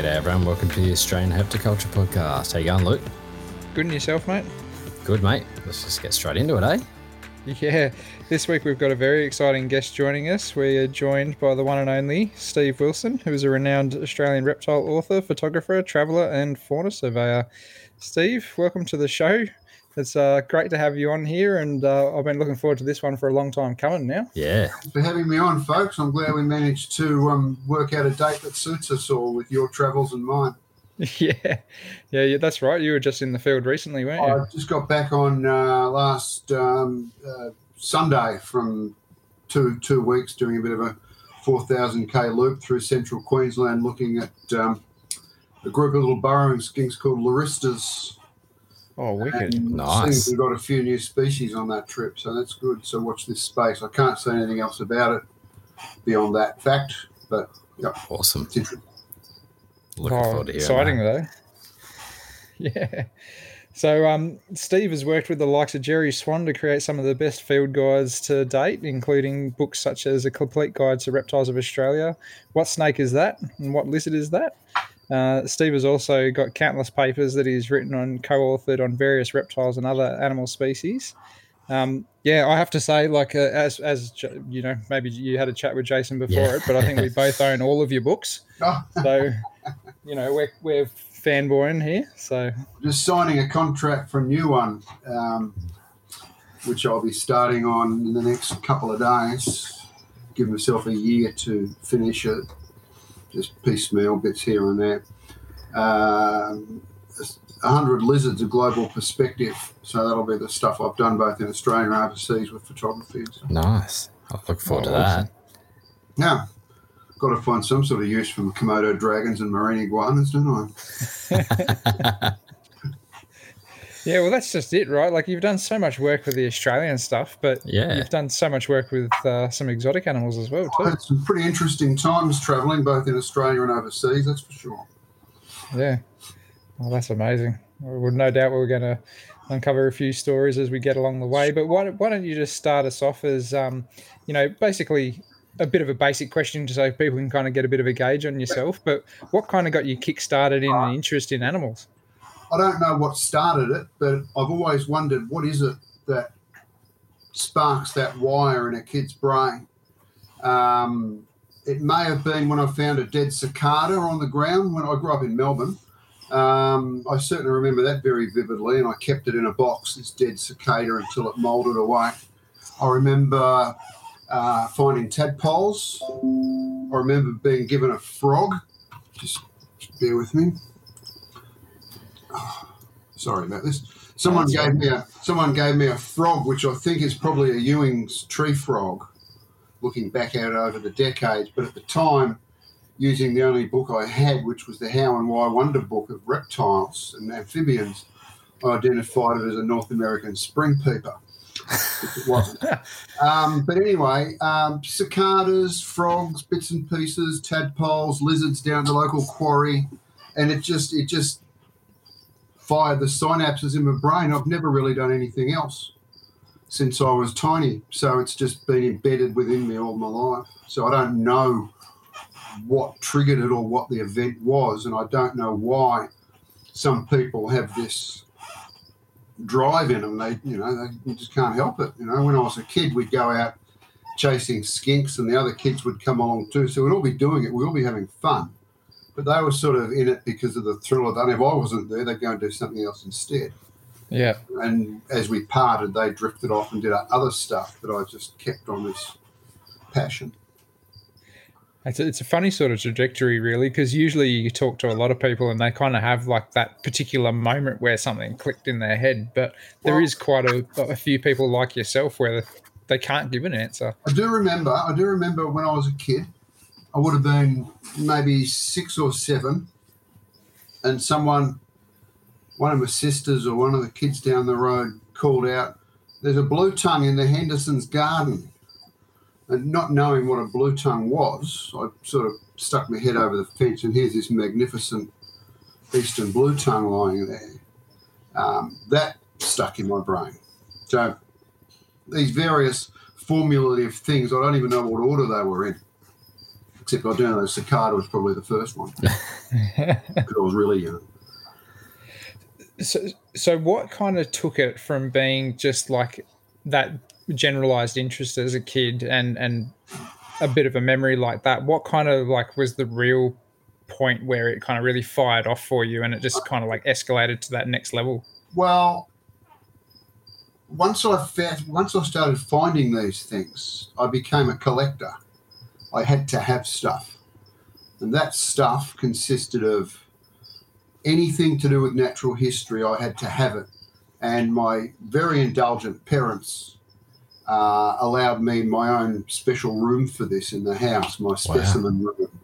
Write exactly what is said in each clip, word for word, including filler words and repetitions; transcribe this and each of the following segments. G'day everyone, welcome to the Australian Herpetoculture Podcast. How you going, Luke? Good, and yourself, mate? Good, mate. Let's just get straight into it, eh? Yeah. This week we've got a very exciting guest joining us. We are joined by the one and only Steve Wilson, who is a renowned Australian reptile author, photographer, traveller and fauna surveyor. Steve, welcome to the show. It's uh, great to have you on here, and uh, I've been looking forward to this one for a long time coming now. Yeah. Thanks for having me on, folks. I'm glad we managed to um, work out a date that suits us all with your travels and mine. Yeah. Yeah, yeah, that's right. You were just in the field recently, weren't you? I just got back on uh, last um, uh, Sunday from two two weeks doing a bit of a four thousand k loop through central Queensland, looking at um, a group of little burrowing skinks called Loristas. Oh, wicked. And nice. We've got a few new species on that trip, so that's good. So watch this space. I can't say anything else about it beyond that fact, but yeah. Awesome. Looking oh, forward to hearing exciting, that. Though. Yeah. So um, Steve has worked with the likes of Jerry Swan to create some of the best field guides to date, including books such as A Complete Guide to Reptiles of Australia, What Snake Is That? And What Lizard Is That? Uh, Steve has also got countless papers that he's written on, co-authored on various reptiles and other animal species. Um, yeah, I have to say, like, uh, as, as you know, maybe you had a chat with Jason before yeah. it, but I think we both own all of your books. Oh. So, you know, we're, we're fanboying here. So just signing a contract for a new one, um, which I'll be starting on in the next couple of days. Give myself a year to finish it. Just piecemeal bits here and there. Um, one hundred Lizards, A Global Perspective. So that'll be the stuff I've done both in Australia and overseas with photography. And stuff. Nice. I look forward oh, to awesome. that. Now, got to find some sort of use for Komodo dragons and marine iguanas, don't I? Yeah, well, that's just it, right? Like, you've done so much work with the Australian stuff, but yeah. you've done so much work with uh, some exotic animals as well, too. I had some pretty interesting times travelling, both in Australia and overseas, that's for sure. Yeah. Well, that's amazing. Well, no doubt we're going to uncover a few stories as we get along the way, but why, why don't you just start us off as, um, you know, basically a bit of a basic question so people can kind of get a bit of a gauge on yourself, but what kind of got you kick-started in an interest in animals? I don't know what started it, but I've always wondered what is it that sparks that wire in a kid's brain. Um, it may have been when I found a dead cicada on the ground when I grew up in Melbourne. Um, I certainly remember that very vividly, and I kept it in a box, this dead cicada, until it mouldered away. I remember uh, finding tadpoles. I remember being given a frog. Just bear with me. Oh, sorry about this. Someone That's gave me a someone gave me a frog, which I think is probably a Ewing's tree frog, looking back out over the decades. But at the time, using the only book I had, which was the How and Why Wonder Book of Reptiles and Amphibians, I identified it as a North American spring peeper, if it wasn't. um, but anyway, um, cicadas, frogs, bits and pieces, tadpoles, lizards down the local quarry, and it just it just... fired the synapses in my brain. I've never really done anything else since I was tiny, so it's just been embedded within me all my life. So I don't know what triggered it or what the event was, and I don't know why some people have this drive in them. They, you know, they just can't help it. You know, when I was a kid, we'd go out chasing skinks, and the other kids would come along too. So we'd all be doing it. We'd all be having fun. But they were sort of in it because of the thrill of that. If I wasn't there, they'd go and do something else instead. Yeah. And as we parted, they drifted off and did other stuff, but I just kept on this passion. It's a, it's a funny sort of trajectory, really, because usually you talk to a lot of people and they kind of have like that particular moment where something clicked in their head. But there well, is quite a, a few people like yourself where they can't give an answer. I do remember. I do remember when I was a kid. I would have been maybe six or seven, and someone, one of my sisters or one of the kids down the road called out, "There's a blue tongue in the Henderson's garden." And not knowing what a blue tongue was, I sort of stuck my head over the fence, and here's this magnificent eastern blue tongue lying there. Um, that stuck in my brain. So these various formulative things, I don't even know what order they were in. Except I don't know, cicada was probably the first one. Because I was really young. So, so what kind of took it from being just like that generalized interest as a kid and, and a bit of a memory like that? What kind of like was the real point where it kind of really fired off for you and it just kind of like escalated to that next level? Well, once I found, once I started finding these things, I became a collector. I had to have stuff. And that stuff consisted of anything to do with natural history, I had to have it. And my very indulgent parents uh, allowed me my own special room for this in the house, my specimen wow. room.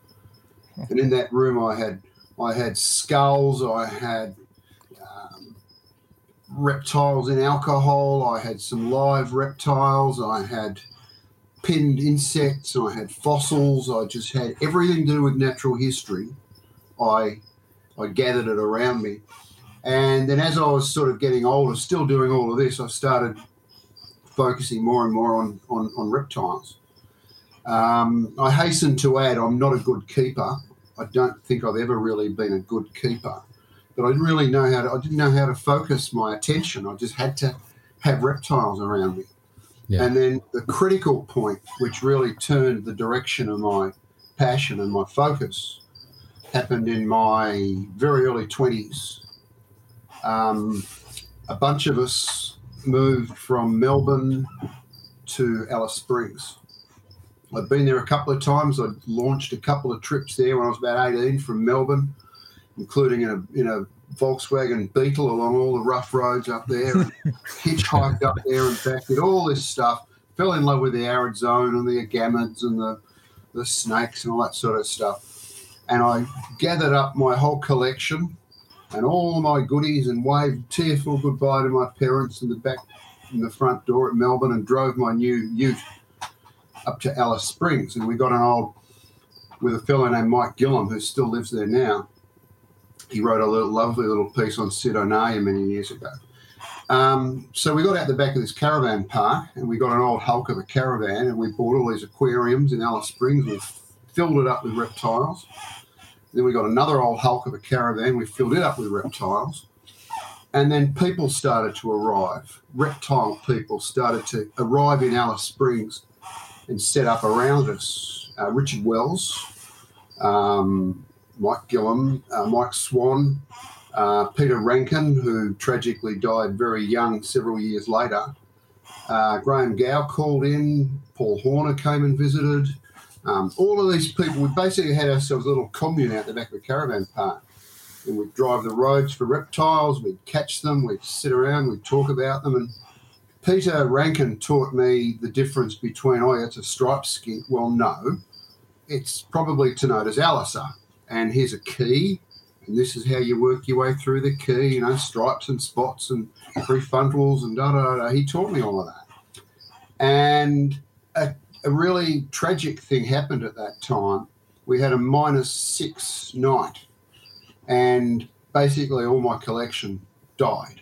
And in that room I had I had skulls, I had um, reptiles in alcohol, I had some live reptiles, I had pinned insects, I had fossils, I just had everything to do with natural history. I I gathered it around me. And then as I was sort of getting older, still doing all of this, I started focusing more and more on, on, on reptiles. Um, I hasten to add I'm not a good keeper. I don't think I've ever really been a good keeper. But I didn't really know how to, I didn't know how to focus my attention. I just had to have reptiles around me. Yeah. And then the critical point, which really turned the direction of my passion and my focus, happened in my very early twenties. Um, a bunch of us moved from Melbourne to Alice Springs. I'd been there a couple of times. I'd launched a couple of trips there when I was about eighteen from Melbourne, including in a, in a Volkswagen Beetle along all the rough roads up there, and hitchhiked up there and back, did all this stuff, fell in love with the Arid Zone and the agamids and the, the snakes and all that sort of stuff. And I gathered up my whole collection and all my goodies and waved tearful goodbye to my parents in the back, in the front door at Melbourne, and drove my new ute up to Alice Springs. And we got an old, with a fellow named Mike Gillen, who still lives there now. He wrote a little, lovely little piece on Sidonaya many years ago. Um, so we got out the back of this caravan park and we got an old hulk of a caravan and we bought all these aquariums in Alice Springs. We filled it up with reptiles. Then we got another old hulk of a caravan. We filled it up with reptiles. And then people started to arrive. Reptile people started to arrive in Alice Springs and set up around us. Uh, Richard Wells, um, Mike Gillen, uh, Mike Swan, uh, Peter Rankin, who tragically died very young several years later. Uh, Graham Gow called in. Paul Horner came and visited. Um, all of these people, we basically had ourselves a little commune out the back of a caravan park. And we'd drive the roads for reptiles, we'd catch them, we'd sit around, we'd talk about them. And Peter Rankin taught me the difference between, oh, it's a striped skink. Well, no, it's probably tonotuses Alisa. And here's a key, and this is how you work your way through the key, you know, stripes and spots and prefrontals and da-da-da. He taught me all of that. And a A really tragic thing happened at that time. We had a minus six night and basically all my collection died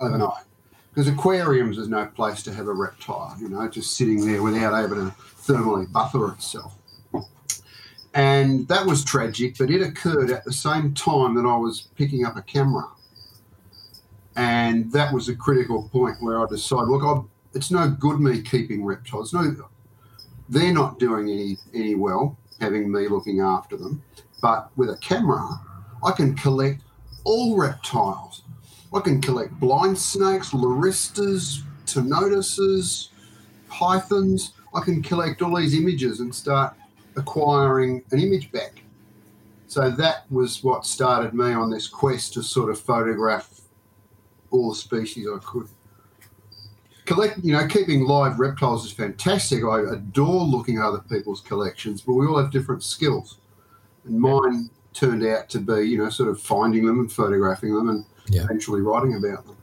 overnight because aquariums is no place to have a reptile, you know, just sitting there without able to thermally buffer itself. And that was tragic, but it occurred at the same time that I was picking up a camera. And that was a critical point where I decided, look, I've, it's no good me keeping reptiles. No. They're not doing any, any well, having me looking after them. But with a camera, I can collect all reptiles. I can collect blind snakes, loristas, tonotuses, pythons. I can collect all these images and start acquiring an image back. So that was what started me on this quest to sort of photograph all the species I could. Collect, you know, keeping live reptiles is fantastic. I adore looking at other people's collections, but we all have different skills. And mine turned out to be, you know, sort of finding them and photographing them and yeah. eventually writing about them.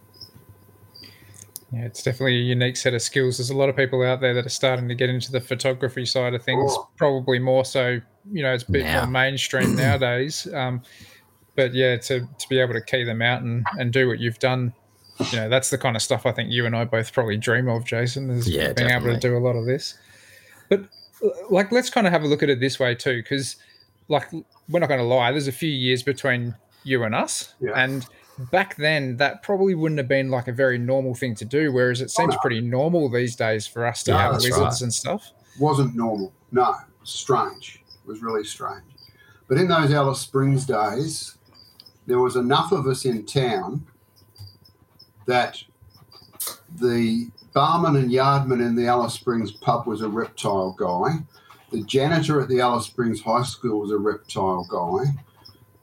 Yeah, it's definitely a unique set of skills. There's a lot of people out there that are starting to get into the photography side of things, oh. probably more so, you know, it's a bit now. more mainstream nowadays. Um, but, yeah, to, to be able to key them out and, and do what you've done, you know, that's the kind of stuff I think you and I both probably dream of, Jason, is yeah, being definitely. able to do a lot of this. But like, let's kind of have a look at it this way too, because, like, we're not going to lie, there's a few years between you and us. Yeah. And back then, that probably wouldn't have been, like, a very normal thing to do, whereas it seems oh, no. pretty normal these days for us to no, have lizards right. and stuff. Wasn't normal. No, strange. It was really strange. But in those Alice Springs days, there was enough of us in town that the barman and yardman in the Alice Springs pub was a reptile guy. The janitor at the Alice Springs High School was a reptile guy.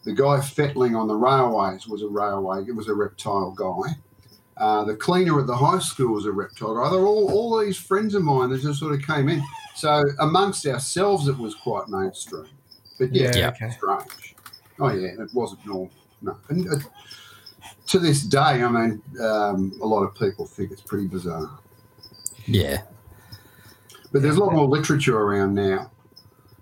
The guy fettling on the railways was a railway. It was a reptile guy. Uh, the cleaner at the high school was a reptile guy. They're all all these friends of mine that just sort of came in. So amongst ourselves, it was quite mainstream. But yeah, yeah okay. strange. Oh yeah, it wasn't normal. No, and uh, to this day, I mean, um, a lot of people think it's pretty bizarre. Yeah. But there's a lot more literature around now.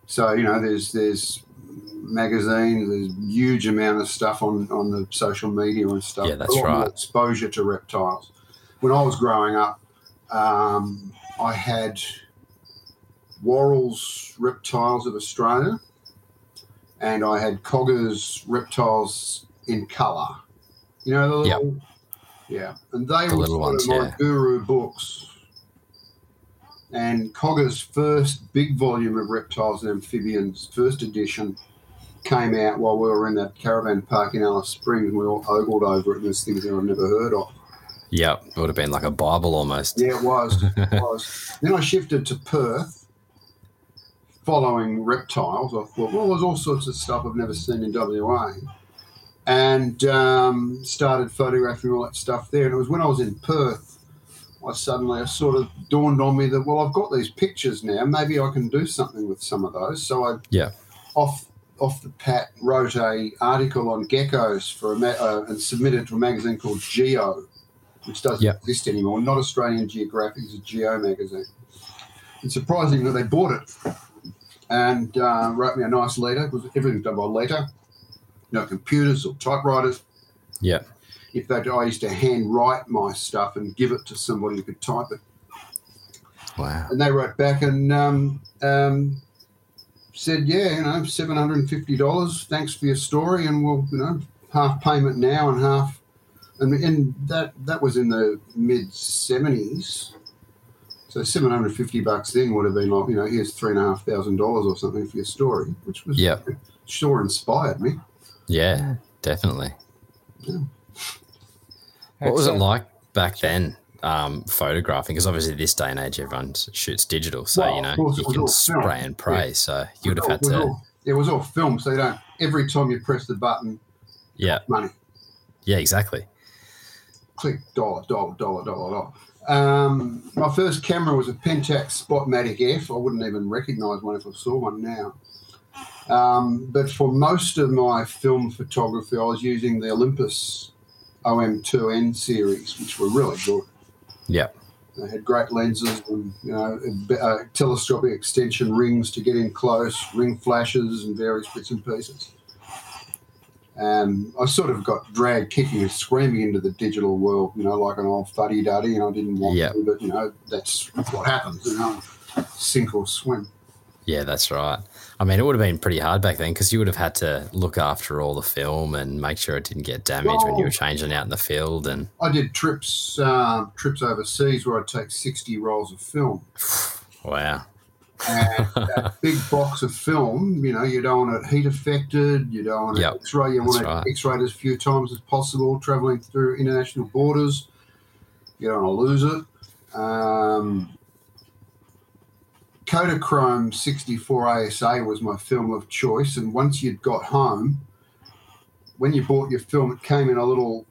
So, you know, there's there's magazines, there's huge amount of stuff on, on the social media and stuff. Yeah, that's right. A lot more exposure to reptiles. When I was growing up, um, I had Worrell's Reptiles of Australia and I had Cogger's Reptiles in Colour. You know, the little... Yep. Yeah. And they the were little ones, my yeah. guru books. And Cogger's first big volume of Reptiles and Amphibians, first edition, came out while we were in that caravan park in Alice Springs, and we all ogled over it, and there's things that I've never heard of. Yeah, it would have been like a Bible almost. Yeah, it was. It was. Then I shifted to Perth, following reptiles. I thought, well, there's all sorts of stuff I've never seen in W A, and um, started photographing all that stuff there. And it was when I was in Perth, I suddenly it sort of dawned on me that, well, I've got these pictures now. Maybe I can do something with some of those. So I, yeah. off off the pat, wrote a article on geckos for a ma- uh, and submitted to a magazine called Geo, which doesn't yeah. exist anymore. Not Australian Geographic, it's a Geo magazine. And surprisingly, they bought it and uh, wrote me a nice letter, because everything's done by letter, no computers or typewriters. Yeah. If they, I used to handwrite my stuff and give it to somebody who could type it. Wow. And they wrote back and um, um, said, yeah, you know, seven hundred fifty dollars, thanks for your story, and we'll, you know, half payment now and half. And, and that that was in the mid-seventies. So seven hundred fifty bucks then would have been like, you know, here's three thousand five hundred dollars or something for your story, which was yep. sure inspired me. Yeah, definitely. Yeah. What was it like back then, um, photographing? Because obviously this day and age everyone shoots digital, so, well, you know, you can spray film. and pray. Yeah. So you would have had to. All, it was all film, so you don't. Every time you press the button, yeah, money. Yeah, exactly. Click dollar, dollar, dollar, dollar, dollar. Um, my first camera was a Pentax Spotmatic F. I wouldn't even recognise one if I saw one now. Um, but for most of my film photography, I was using the Olympus O M two N series, which were really good. Yeah. They had great lenses and, you know, uh, telescopic extension rings to get in close, ring flashes and various bits and pieces. Um, I sort of got dragged kicking and screaming into the digital world, you know, like an old fuddy-duddy, and I didn't want yep. to, but, you know, that's what happens, you know, sink or swim. Yeah, that's right. I mean, it would have been pretty hard back then because you would have had to look after all the film and make sure it didn't get damaged well, when you were changing out in the field. And I did trips uh, trips overseas where I'd take sixty rolls of film. Wow. And that big box of film, you know, you don't want it heat affected, you don't want it yep. X-ray, you want That's it right. X-rayed as few times as possible, travelling through international borders. You don't want to lose it. Um Kodachrome sixty-four A S A was my film of choice, and once you'd got home, when you bought your film, it came in a little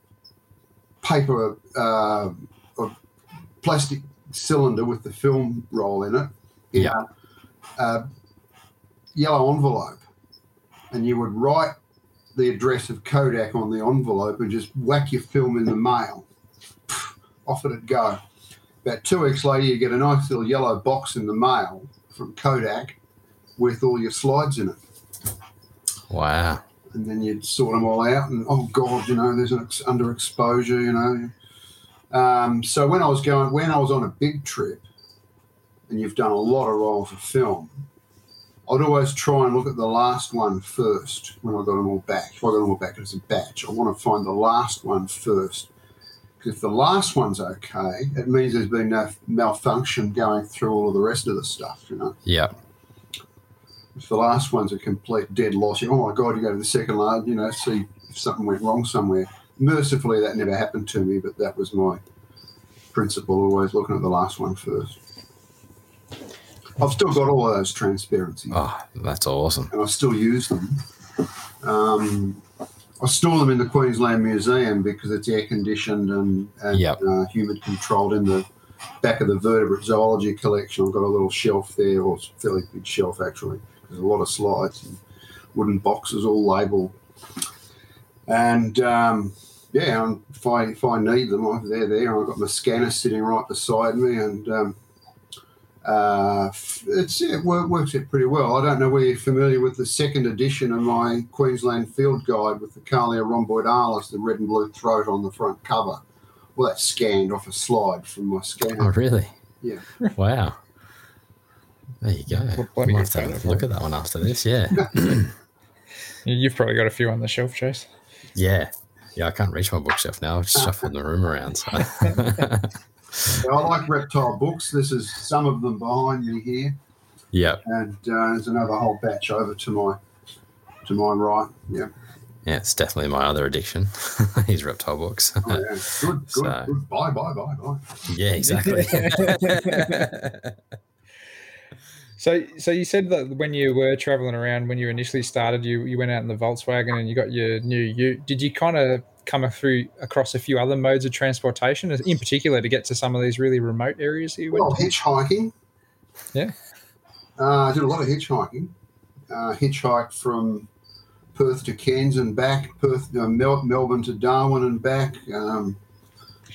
paper uh, or plastic cylinder with the film roll in it, in yeah. a, a yellow envelope, and you would write the address of Kodak on the envelope and just whack your film in the mail. Pff, off it'd go. About two weeks later, you get a nice little yellow box in the mail from Kodak with all your slides in it. Wow. And then you'd sort them all out and, oh, God, you know, there's an ex- underexposure, you know. Um, so when I was going, when I was on a big trip, and you've done a lot of rolls of film, I'd always try and look at the last one first when I got them all back. If I got them all back as a batch, I want to find the last one first. Because if the last one's okay, it means there's been no malfunction going through all of the rest of the stuff, you know? Yeah. If the last one's a complete dead loss, you, oh, my God, you go to the second last, you know, see if something went wrong somewhere. Mercifully, that never happened to me, but that was my principle, always looking at the last one first. I've still got all of those transparencies. Oh, that's awesome. And I still use them. Um, I store them in the Queensland Museum because it's air-conditioned and, and yep. uh, humid-controlled in the back of the vertebrate zoology collection. I've got a little shelf there, or it's a fairly big shelf, actually. There's a lot of slides and wooden boxes all labelled. And, um, yeah, and if, I, if I need them, they're there. I've got my scanner sitting right beside me and... Um, Uh, it's, it works it pretty well. I don't know whether you're familiar with the second edition of my Queensland Field Guide with the Carlia rhomboidalis, the red and blue throat on the front cover. Well, that's scanned off a slide from my scanner. Oh, really? Yeah. Wow. There you go. What might have to look at that one after this, yeah. You've probably got a few on the shelf, Chase. Yeah. Yeah, I can't reach my bookshelf now. I've just shuffled the room around, so... Now, I like reptile books. This is some of them behind me here. Yeah. And uh, there's another whole batch over to my to my right. Yeah. Yeah, it's definitely my other addiction. These reptile books. Oh, yeah. Good, good, so, good. Bye, bye, bye, bye. Yeah, exactly. so, so you said that when you were traveling around, when you initially started, you you went out in the Volkswagen and you got your new ute. Did you kind of come through across a few other modes of transportation, in particular to get to some of these really remote areas here? Well, to? hitchhiking. Yeah. Uh, I did a lot of hitchhiking. Uh, hitchhiked from Perth to Cairns and back, Perth, uh, Mel- Melbourne to Darwin and back. Um,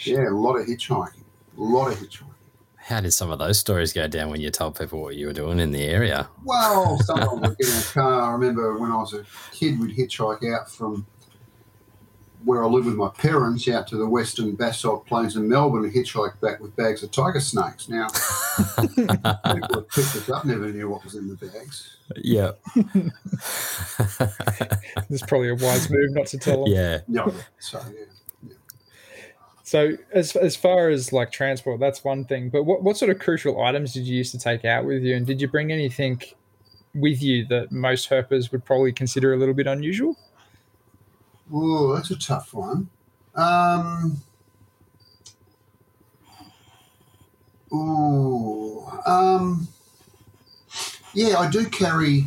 yeah, a lot of hitchhiking, a lot of hitchhiking. How did some of those stories go down when you told people what you were doing in the area? Well, some of them would get in a car. I remember when I was a kid, we'd hitchhike out from where I lived with my parents out to the western basalt plains in Melbourne and hitchhiked back with bags of tiger snakes. Now, people have picked us up, never knew what was in the bags. Yeah. There's probably a wise move not to tell them. Yeah. No, so, yeah. yeah. So as as far as like transport, that's one thing, but what, what sort of crucial items did you used to take out with you, and did you bring anything with you that most herpers would probably consider a little bit unusual? Oh, that's a tough one. Um, oh, um, yeah, I do carry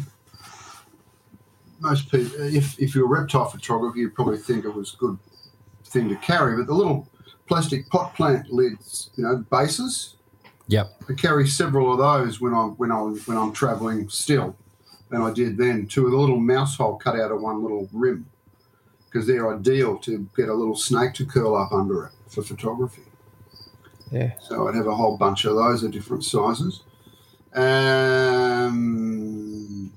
most people. If if you're a reptile photographer, you probably think it was a good thing to carry. But the little plastic pot plant lids, you know, bases. Yep. I carry several of those when I'm when I when I'm travelling still, and I did then too, with a little mouse hole cut out of one little rim, because they're ideal to get a little snake to curl up under it for photography. Yeah. So I'd have a whole bunch of those of different sizes. Um,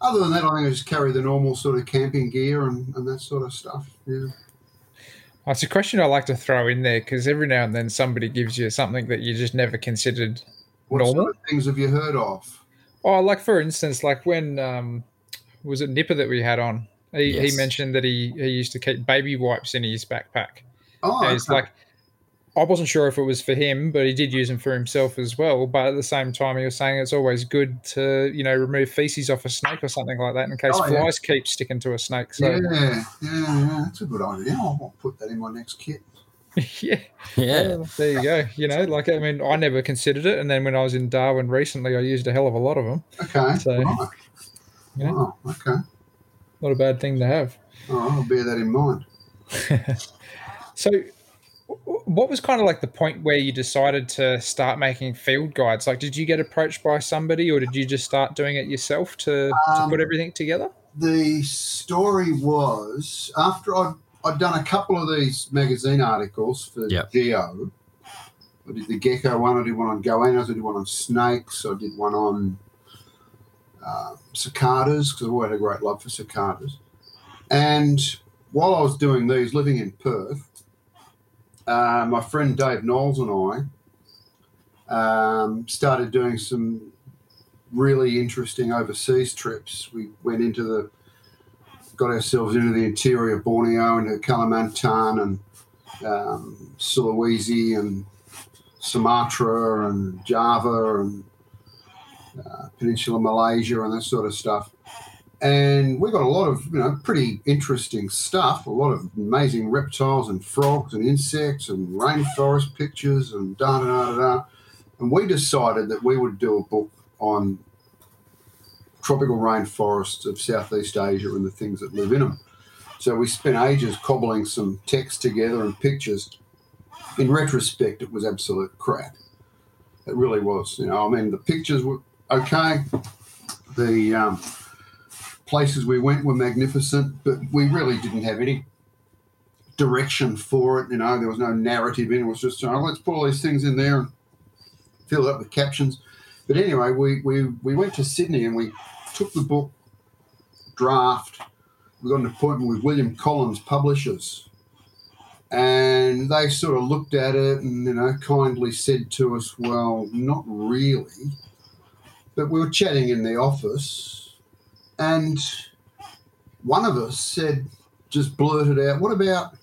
other than that, I think I just carry the normal sort of camping gear and, and that sort of stuff. Yeah. Well, it's a question I like to throw in there, because every now and then somebody gives you something that you just never considered what normal. What sort of things have you heard of? Oh, like for instance, like when um, was it Nipper that we had on? He, yes. he mentioned that he, he used to keep baby wipes in his backpack. Oh, he's okay. like, I wasn't sure if it was for him, but he did use them for himself as well. But at the same time, he was saying it's always good to, you know, remove feces off a snake or something like that in case oh, flies yeah. keep sticking to a snake. So. Yeah, yeah, that's a good idea. I'll put that in my next kit. yeah, yeah. Well, there you go. You know, like I mean, I never considered it, and then when I was in Darwin recently, I used a hell of a lot of them. Okay, so, right. you know. Oh, okay. Not a bad thing to have. Oh, I'll bear that in mind. So what was kind of like the point where you decided to start making field guides? Like, did you get approached by somebody, or did you just start doing it yourself to, um, to put everything together? The story was, after I'd, I'd done a couple of these magazine articles for yep. Geo. I did the gecko one, I did one on goannas, I did one on snakes, I did one on... Uh, cicadas, because I've always had a great love for cicadas. And while I was doing these, living in Perth, uh, my friend Dave Knowles and I um, started doing some really interesting overseas trips. We went into the, got ourselves into the interior of Borneo, into Kalimantan and um, Sulawesi and Sumatra and Java and uh, Peninsula Malaysia and that sort of stuff. And we got a lot of, you know, pretty interesting stuff, a lot of amazing reptiles and frogs and insects and rainforest pictures and da-da-da-da-da. And we decided that we would do a book on tropical rainforests of Southeast Asia and the things that live in them. So we spent ages cobbling some text together and pictures. In retrospect, it was absolute crap. It really was. You know, I mean, the pictures were okay. The... Um, places we went were magnificent, but we really didn't have any direction for it. You know, there was no narrative in it. It was just, oh, let's put all these things in there and fill it up with captions. But anyway, we, we, we went to Sydney and we took the book draft. We got an appointment with William Collins Publishers, and they sort of looked at it and, you know, kindly said to us, well, not really. But we were chatting in the office, and one of us said, just blurted out, what about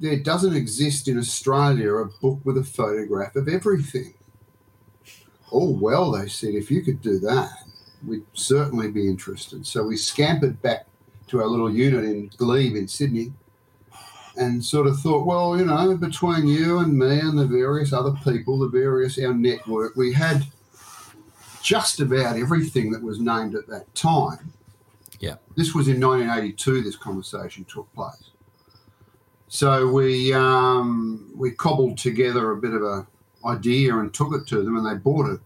there doesn't exist in Australia a book with a photograph of everything? Oh, well, they said, if you could do that, we'd certainly be interested. So we scampered back to our little unit in Glebe in Sydney and sort of thought, well, you know, between you and me and the various other people, the various, our network, we had just about everything that was named at that time. Yeah. This was in nineteen eighty-two, this conversation took place. So we um, we cobbled together a bit of a idea and took it to them, and they bought it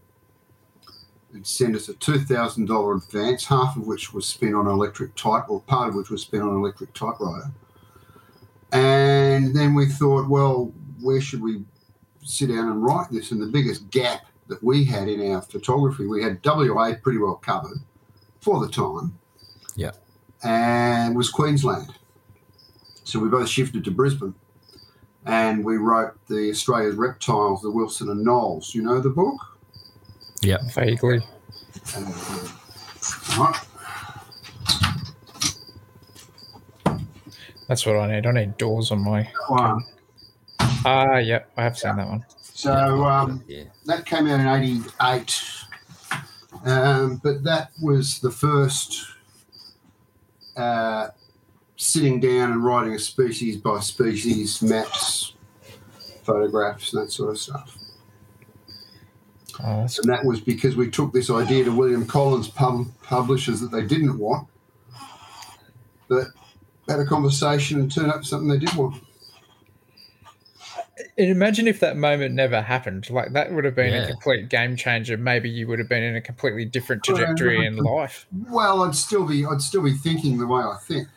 and sent us a two thousand dollars advance, half of which was spent on an electric type, or part of which was spent on an electric typewriter. And then we thought, well, where should we sit down and write this? And the biggest gap that we had in our photography, we had W A pretty well covered for the time. Yeah. And was Queensland. So we both shifted to Brisbane and we wrote the Australia's Reptiles, the Wilson and Knowles. You know the book? Yeah, vaguely. Uh, right. That's what I need. I need doors on my... Ah, uh, yep, I have seen yeah. that one. So um, yeah. that came out in eighty-eight, um, but that was the first uh, sitting down and writing a species by species, maps, photographs, and that sort of stuff. Oh, that's and that was because we took this idea to William Collins pub- Publishers that they didn't want, but had a conversation and turned up something they did want. Imagine if that moment never happened. Like, that would have been yeah. a complete game changer. Maybe you would have been in a completely different trajectory well, in life. Well, I'd still be I'd still be thinking the way I think.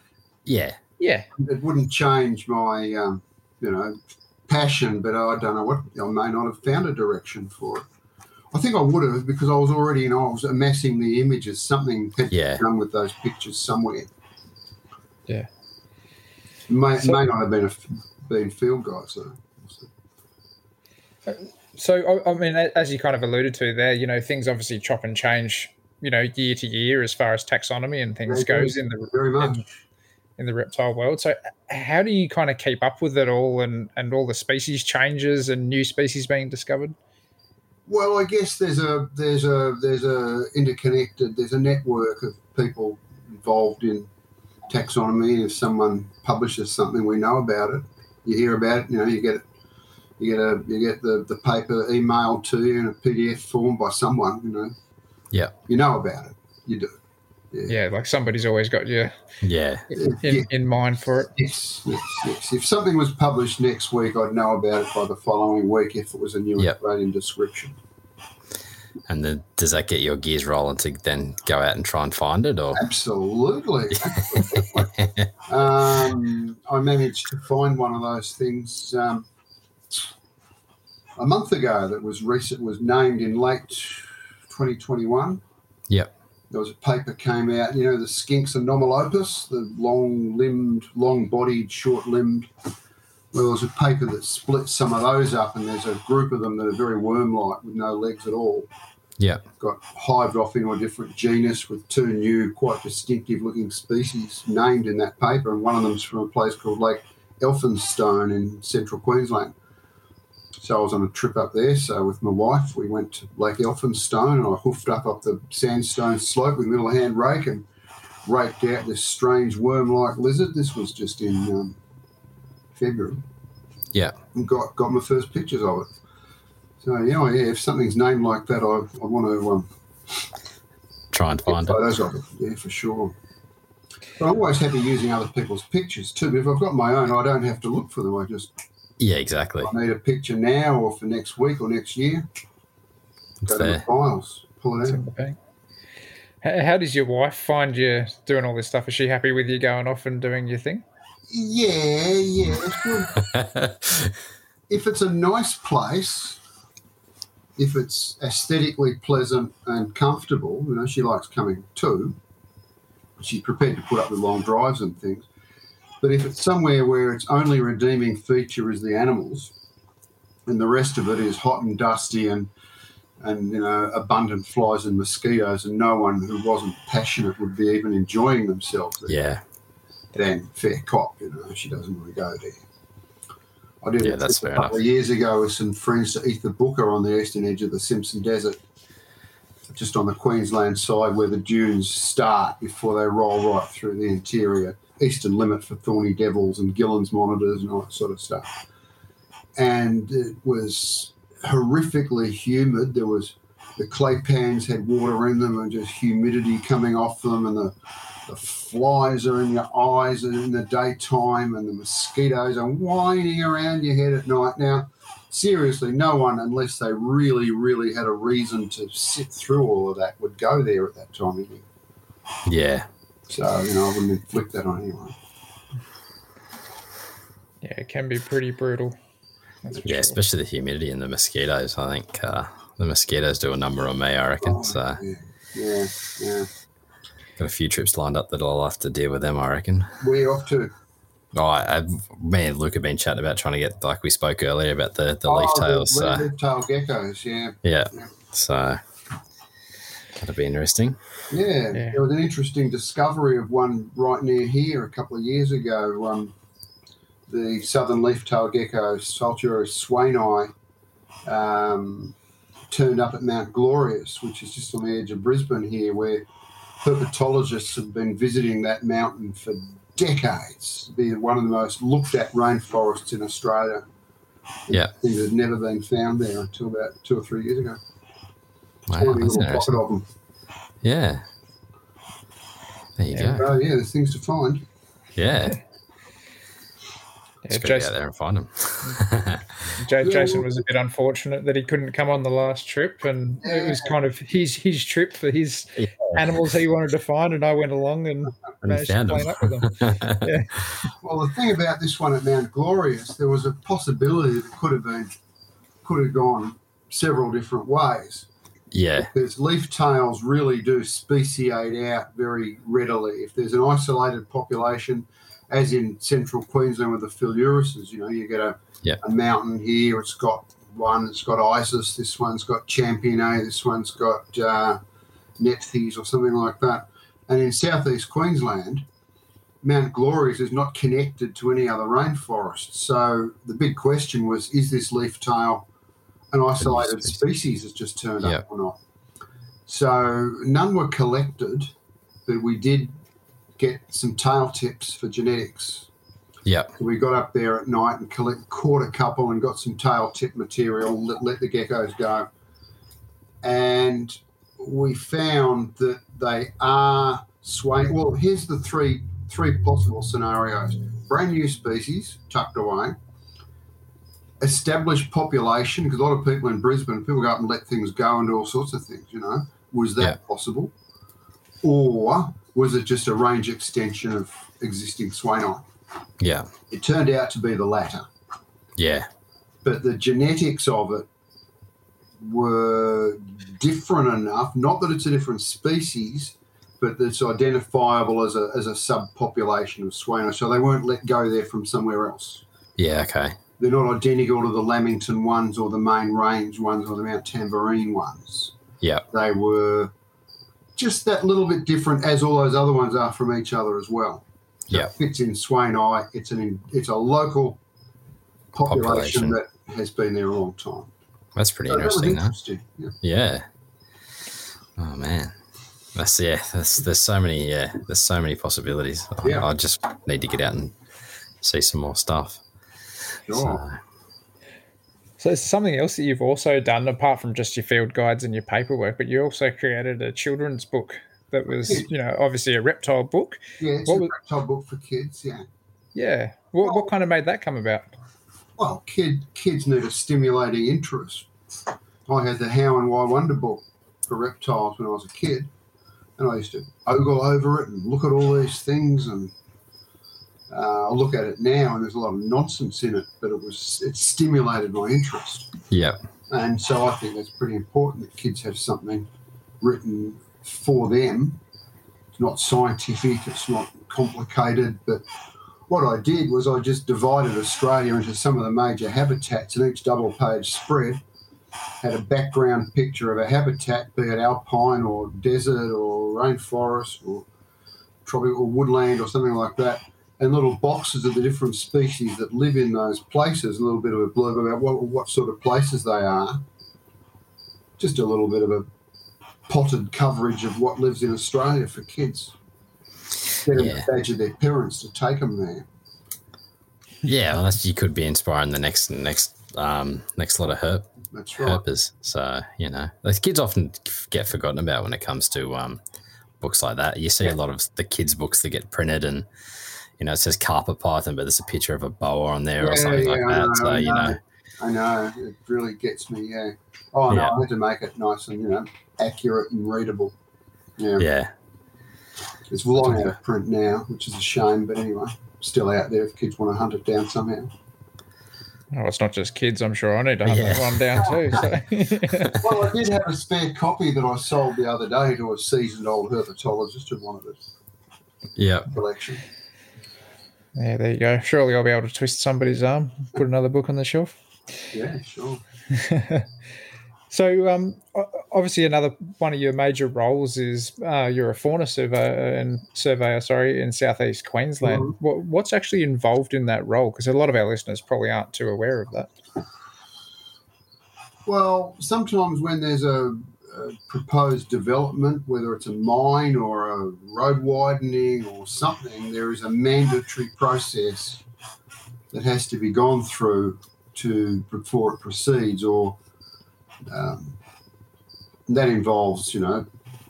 Yeah. Yeah. It wouldn't change my, um, you know, passion, but I don't know what, I may not have found a direction for it. I think I would have, because I was already, you know, I was amassing the images. Something had yeah. done with those pictures somewhere. Yeah. May, so, may not have been a, been field guide, so... So, I mean, as you kind of alluded to there, you know, things obviously chop and change, you know, year to year as far as taxonomy and things very goes in the very much. In, in the reptile world. So how do you kind of keep up with it all and, and all the species changes and new species being discovered? Well, I guess there's a there's a there's a interconnected there's a network of people involved in taxonomy. If someone publishes something, we know about it. You hear about it, you know, you get it. You get a you get the, the paper emailed to you in a P D F form by someone, you know. Yeah. You know about it. You do. Yeah, yeah like somebody's always got you yeah. in, yeah. in mind for it. Yes, yes, yes. If something was published next week, I'd know about it by the following week if it was a new yep. Australian description. And then does that get your gears rolling to then go out and try and find it? Or Absolutely. um, I managed to find one of those things um, a month ago that was recent, was named in late twenty twenty-one. Yep. There was a paper came out, you know, the skinks anomalopus, the long-limbed, long-bodied, short-limbed Well, there was a paper that split some of those up, and there's a group of them that are very worm-like with no legs at all. Yeah. Got hived off into a different genus with two new, quite distinctive-looking species named in that paper, and one of them's from a place called Lake Elphinstone in central Queensland. So I was on a trip up there, so with my wife we went to Lake Elphinstone, and I hoofed up up the sandstone slope with a little hand rake and raked out this strange worm-like lizard. This was just in um, February. Yeah. And got, got my first pictures of it. So, yeah, oh, yeah, if something's named like that, I, I want to um, try and find photos it. Of it. Yeah, for sure. But I'm always happy using other people's pictures too. But if I've got my own, I don't have to look for them. I just... Yeah, exactly. I need a picture now or for next week or next year. It's Go there. To the files, pull it out. Okay. How, how does your wife find you doing all this stuff? Is she happy with you going off and doing your thing? Yeah, yeah, it's good. If it's a nice place, if it's aesthetically pleasant and comfortable, you know, she likes coming too. She's prepared to put up with long drives and things. But if it's somewhere where its only redeeming feature is the animals and the rest of it is hot and dusty and, and you know, abundant flies and mosquitoes and no one who wasn't passionate would be even enjoying themselves, yeah, then fair cop, you know, she doesn't want to go there. I did yeah, it that's fair a couple enough. of years ago with some friends to eat the booker on the eastern edge of the Simpson Desert, just on the Queensland side where the dunes start before they roll right through the interior. Eastern limit for thorny devils and Gillen's monitors and all that sort of stuff. And it was horrifically humid. There was the clay pans had water in them and just humidity coming off them, and the, the flies are in your eyes in the daytime, and the mosquitoes are whining around your head at night. Now, seriously, no one, unless they really, really had a reason to sit through all of that, would go there at that time of year. Yeah. So, you know, I wouldn't inflict that on anyone. Yeah, it can be pretty brutal. That's yeah, sure. Especially the humidity and the mosquitoes. I think uh, the mosquitoes do a number on me, I reckon. Oh, so yeah, yeah, yeah. Got a few trips lined up that I'll have to deal with them, I reckon. Where are you off to? Oh, I, I, me and Luke have been chatting about trying to get, like we spoke earlier, about the, the oh, leaf tails. The, so. the leaf tail geckos, yeah. Yeah, yeah. So... That'd be interesting. Yeah, yeah, there was an interesting discovery of one right near here a couple of years ago. Um, the southern leaf-tailed gecko, Saltura swaini, um, turned up at Mount Glorious, which is just on the edge of Brisbane here, where herpetologists have been visiting that mountain for decades. They're one of the most looked-at rainforests in Australia. Yeah, things had never been found there until about two or three years ago. Wow, that's interesting. Of them. Yeah. There you yeah. go. Oh, yeah, there's things to find. Yeah. yeah Let's go Jason, out there and find them. J- yeah, Jason well, was a bit unfortunate that he couldn't come on the last trip, and yeah. it was kind of his his trip for his yeah. animals he wanted to find, and I went along and, and managed to play up with them. yeah. Well, the thing about this one at Mount Glorious, there was a possibility that it could have been, could have gone several different ways. Yeah, because leaf tails really do speciate out very readily. If there's an isolated population, as in central Queensland with the Philurises, you know, you get a, yeah. a mountain here. It's got one. It's got Isis. This one's got Championet. This one's got uh, Nephthys or something like that. And in southeast Queensland, Mount Glorious is not connected to any other rainforest. So the big question was: is this leaf tail an isolated species has just turned yep. up or not? So none were collected, but we did get some tail tips for genetics. Yeah. We got up there at night and collect, caught a couple and got some tail tip material, let, let the geckos go. And we found that they are swaying. Well, here's the three three possible scenarios. Brand new species tucked away. Established population, because a lot of people in Brisbane, people go up and let things go and do all sorts of things, you know. Was that yeah. possible? Or was it just a range extension of existing swaini? Yeah. It turned out to be the latter. Yeah. But the genetics of it were different enough, not that it's a different species, but it's identifiable as a, as a subpopulation of swaini, so they weren't let go there from somewhere else. Yeah, okay. They're not identical to the Lamington ones or the Main Range ones or the Mount Tambourine ones. Yeah. They were just that little bit different, as all those other ones are from each other as well. So yeah. It fits in Swaineye. It's an it's a local population, population that has been there a long time. That's pretty so interesting, that interesting though. Yeah. yeah. Oh man. That's yeah, that's, there's so many, yeah, there's so many possibilities. I, yeah. I just need to get out and see some more stuff. Sure. So, so something else that you've also done, apart from just your field guides and your paperwork, but you also created a children's book that was, yeah. you know, obviously a reptile book. Yeah, it's what a was, reptile book for kids, yeah. Yeah. What, well, what kind of made that come about? Well, kid, kids need a stimulating interest. I had the How and Why Wonder Book for reptiles when I was a kid. And I used to ogle over it and look at all these things, and uh, I look at it now and there's a lot of nonsense in it, but it was it stimulated my interest. Yeah. And so I think that's pretty important that kids have something written for them. It's not scientific, it's not complicated, but what I did was I just divided Australia into some of the major habitats, and each double-page spread had a background picture of a habitat, be it alpine or desert or rainforest or tropical woodland or something like that, and little boxes of the different species that live in those places, a little bit of a blurb about what, what sort of places they are, just a little bit of a potted coverage of what lives in Australia for kids. Get yeah. a badge of their parents to take them there. Yeah, well, that's, you could be inspiring the next next um, next lot of herp. That's right. Herpers. So, you know, those kids often get forgotten about when it comes to um, books like that. You see yeah. a lot of the kids' books that get printed, and, you know, it says carpet python, but there's a picture of a boa on there yeah, or something yeah, like I that. Know, so, I you know. know. I know. It really gets me, yeah. Oh, no, yeah. I had to make it nice and, you know, accurate and readable. Yeah. Yeah. It's long out of print now, which is a shame, but anyway, still out there if kids want to hunt it down somehow. Oh, it's not just kids, I'm sure. I need to have yeah. that one down too. So. Well, I did have a spare copy that I sold the other day to a seasoned old herpetologist who wanted it. Yeah. Collection. Yeah, there you go. Surely I'll be able to twist somebody's arm, put another book on the shelf. Yeah, sure. So, um, obviously, another one of your major roles is uh, you're a fauna surveyor and surveyor, sorry, in southeast Queensland. Mm-hmm. What, what's actually involved in that role? Because a lot of our listeners probably aren't too aware of that. Well, sometimes when there's a, a proposed development, whether it's a mine or a road widening or something, there is a mandatory process that has to be gone through to before it proceeds, or Um, that involves, you know,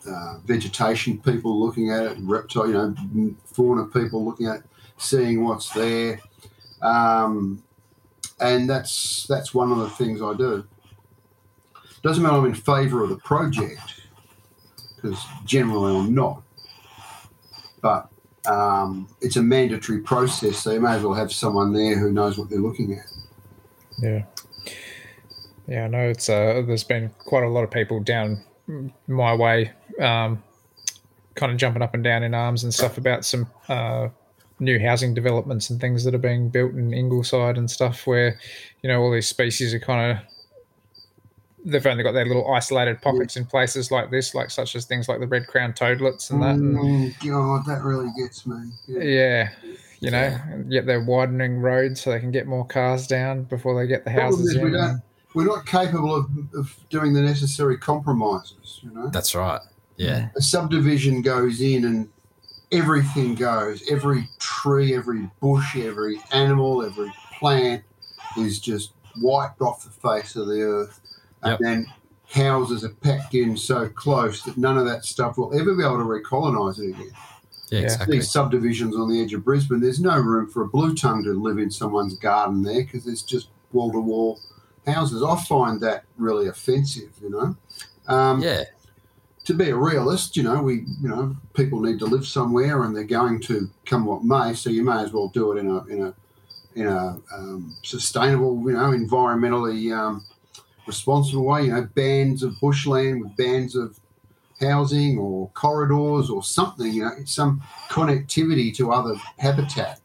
uh, vegetation people looking at it, reptile, you know, fauna people looking at it, seeing what's there, um, and that's that's one of the things I do. Doesn't mean I'm in favour of the project, because generally I'm not. But um, it's a mandatory process, so you may as well have someone there who knows what they're looking at. Yeah. Yeah, I know it's uh, there's been quite a lot of people down my way um, kind of jumping up and down in arms and stuff about some uh, new housing developments and things that are being built in Ingleside and stuff where, you know, all these species are kind of – they've only got their little isolated pockets yeah. in places like this, like such as things like the red-crowned toadlets and that. Oh, God, that really gets me. Yeah. yeah. You know, yeah. yet they're widening roads so they can get more cars down before they get the houses in. We don't- We're not capable of, of doing the necessary compromises, you know. That's right, yeah. A subdivision goes in and everything goes. Every tree, every bush, every animal, every plant is just wiped off the face of the earth. Yep. And then houses are packed in so close that none of that stuff will ever be able to recolonise it again. Yeah, exactly. These subdivisions on the edge of Brisbane, there's no room for a blue tongue to live in someone's garden there because there's just wall-to-wall houses. I find that really offensive, you know. Um, yeah. To be a realist, you know, we, you know, people need to live somewhere, and they're going to come what may. So you may as well do it in a in a in a um, sustainable, you know, environmentally um, responsible way. You know, bands of bushland with bands of housing or corridors or something. You know, some connectivity to other habitat.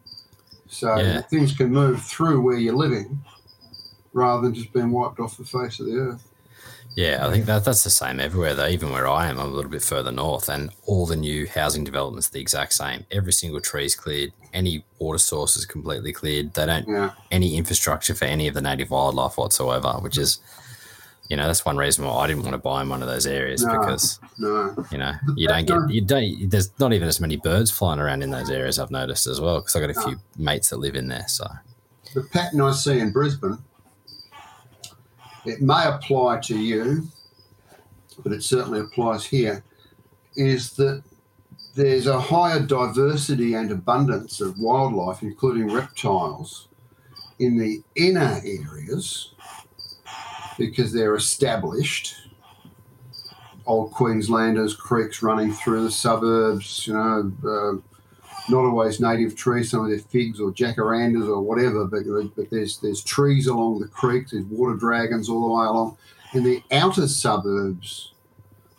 So yeah. things can move through where you're living rather than just being wiped off the face of the earth. Yeah, I think that that's the same everywhere, though. Even where I am, I'm a little bit further north, and all the new housing developments are the exact same. Every single tree is cleared. Any water source is completely cleared. They don't yeah. any infrastructure for any of the native wildlife whatsoever, which is, you know, that's one reason why I didn't want to buy in one of those areas no, because, no. you know, you don't get, you don't, there's not even as many birds flying around in those areas, I've noticed as well, because I've got a few no. mates that live in there. So the pattern I see in Brisbane, it may apply to you, but it certainly applies here, is that there's a higher diversity and abundance of wildlife, including reptiles, in the inner areas because they're established. Old Queenslanders, creeks running through the suburbs, you know, uh, not always native trees, some of their figs or jacarandas or whatever, but, but there's there's trees along the creeks, there's water dragons all the way along. And the outer suburbs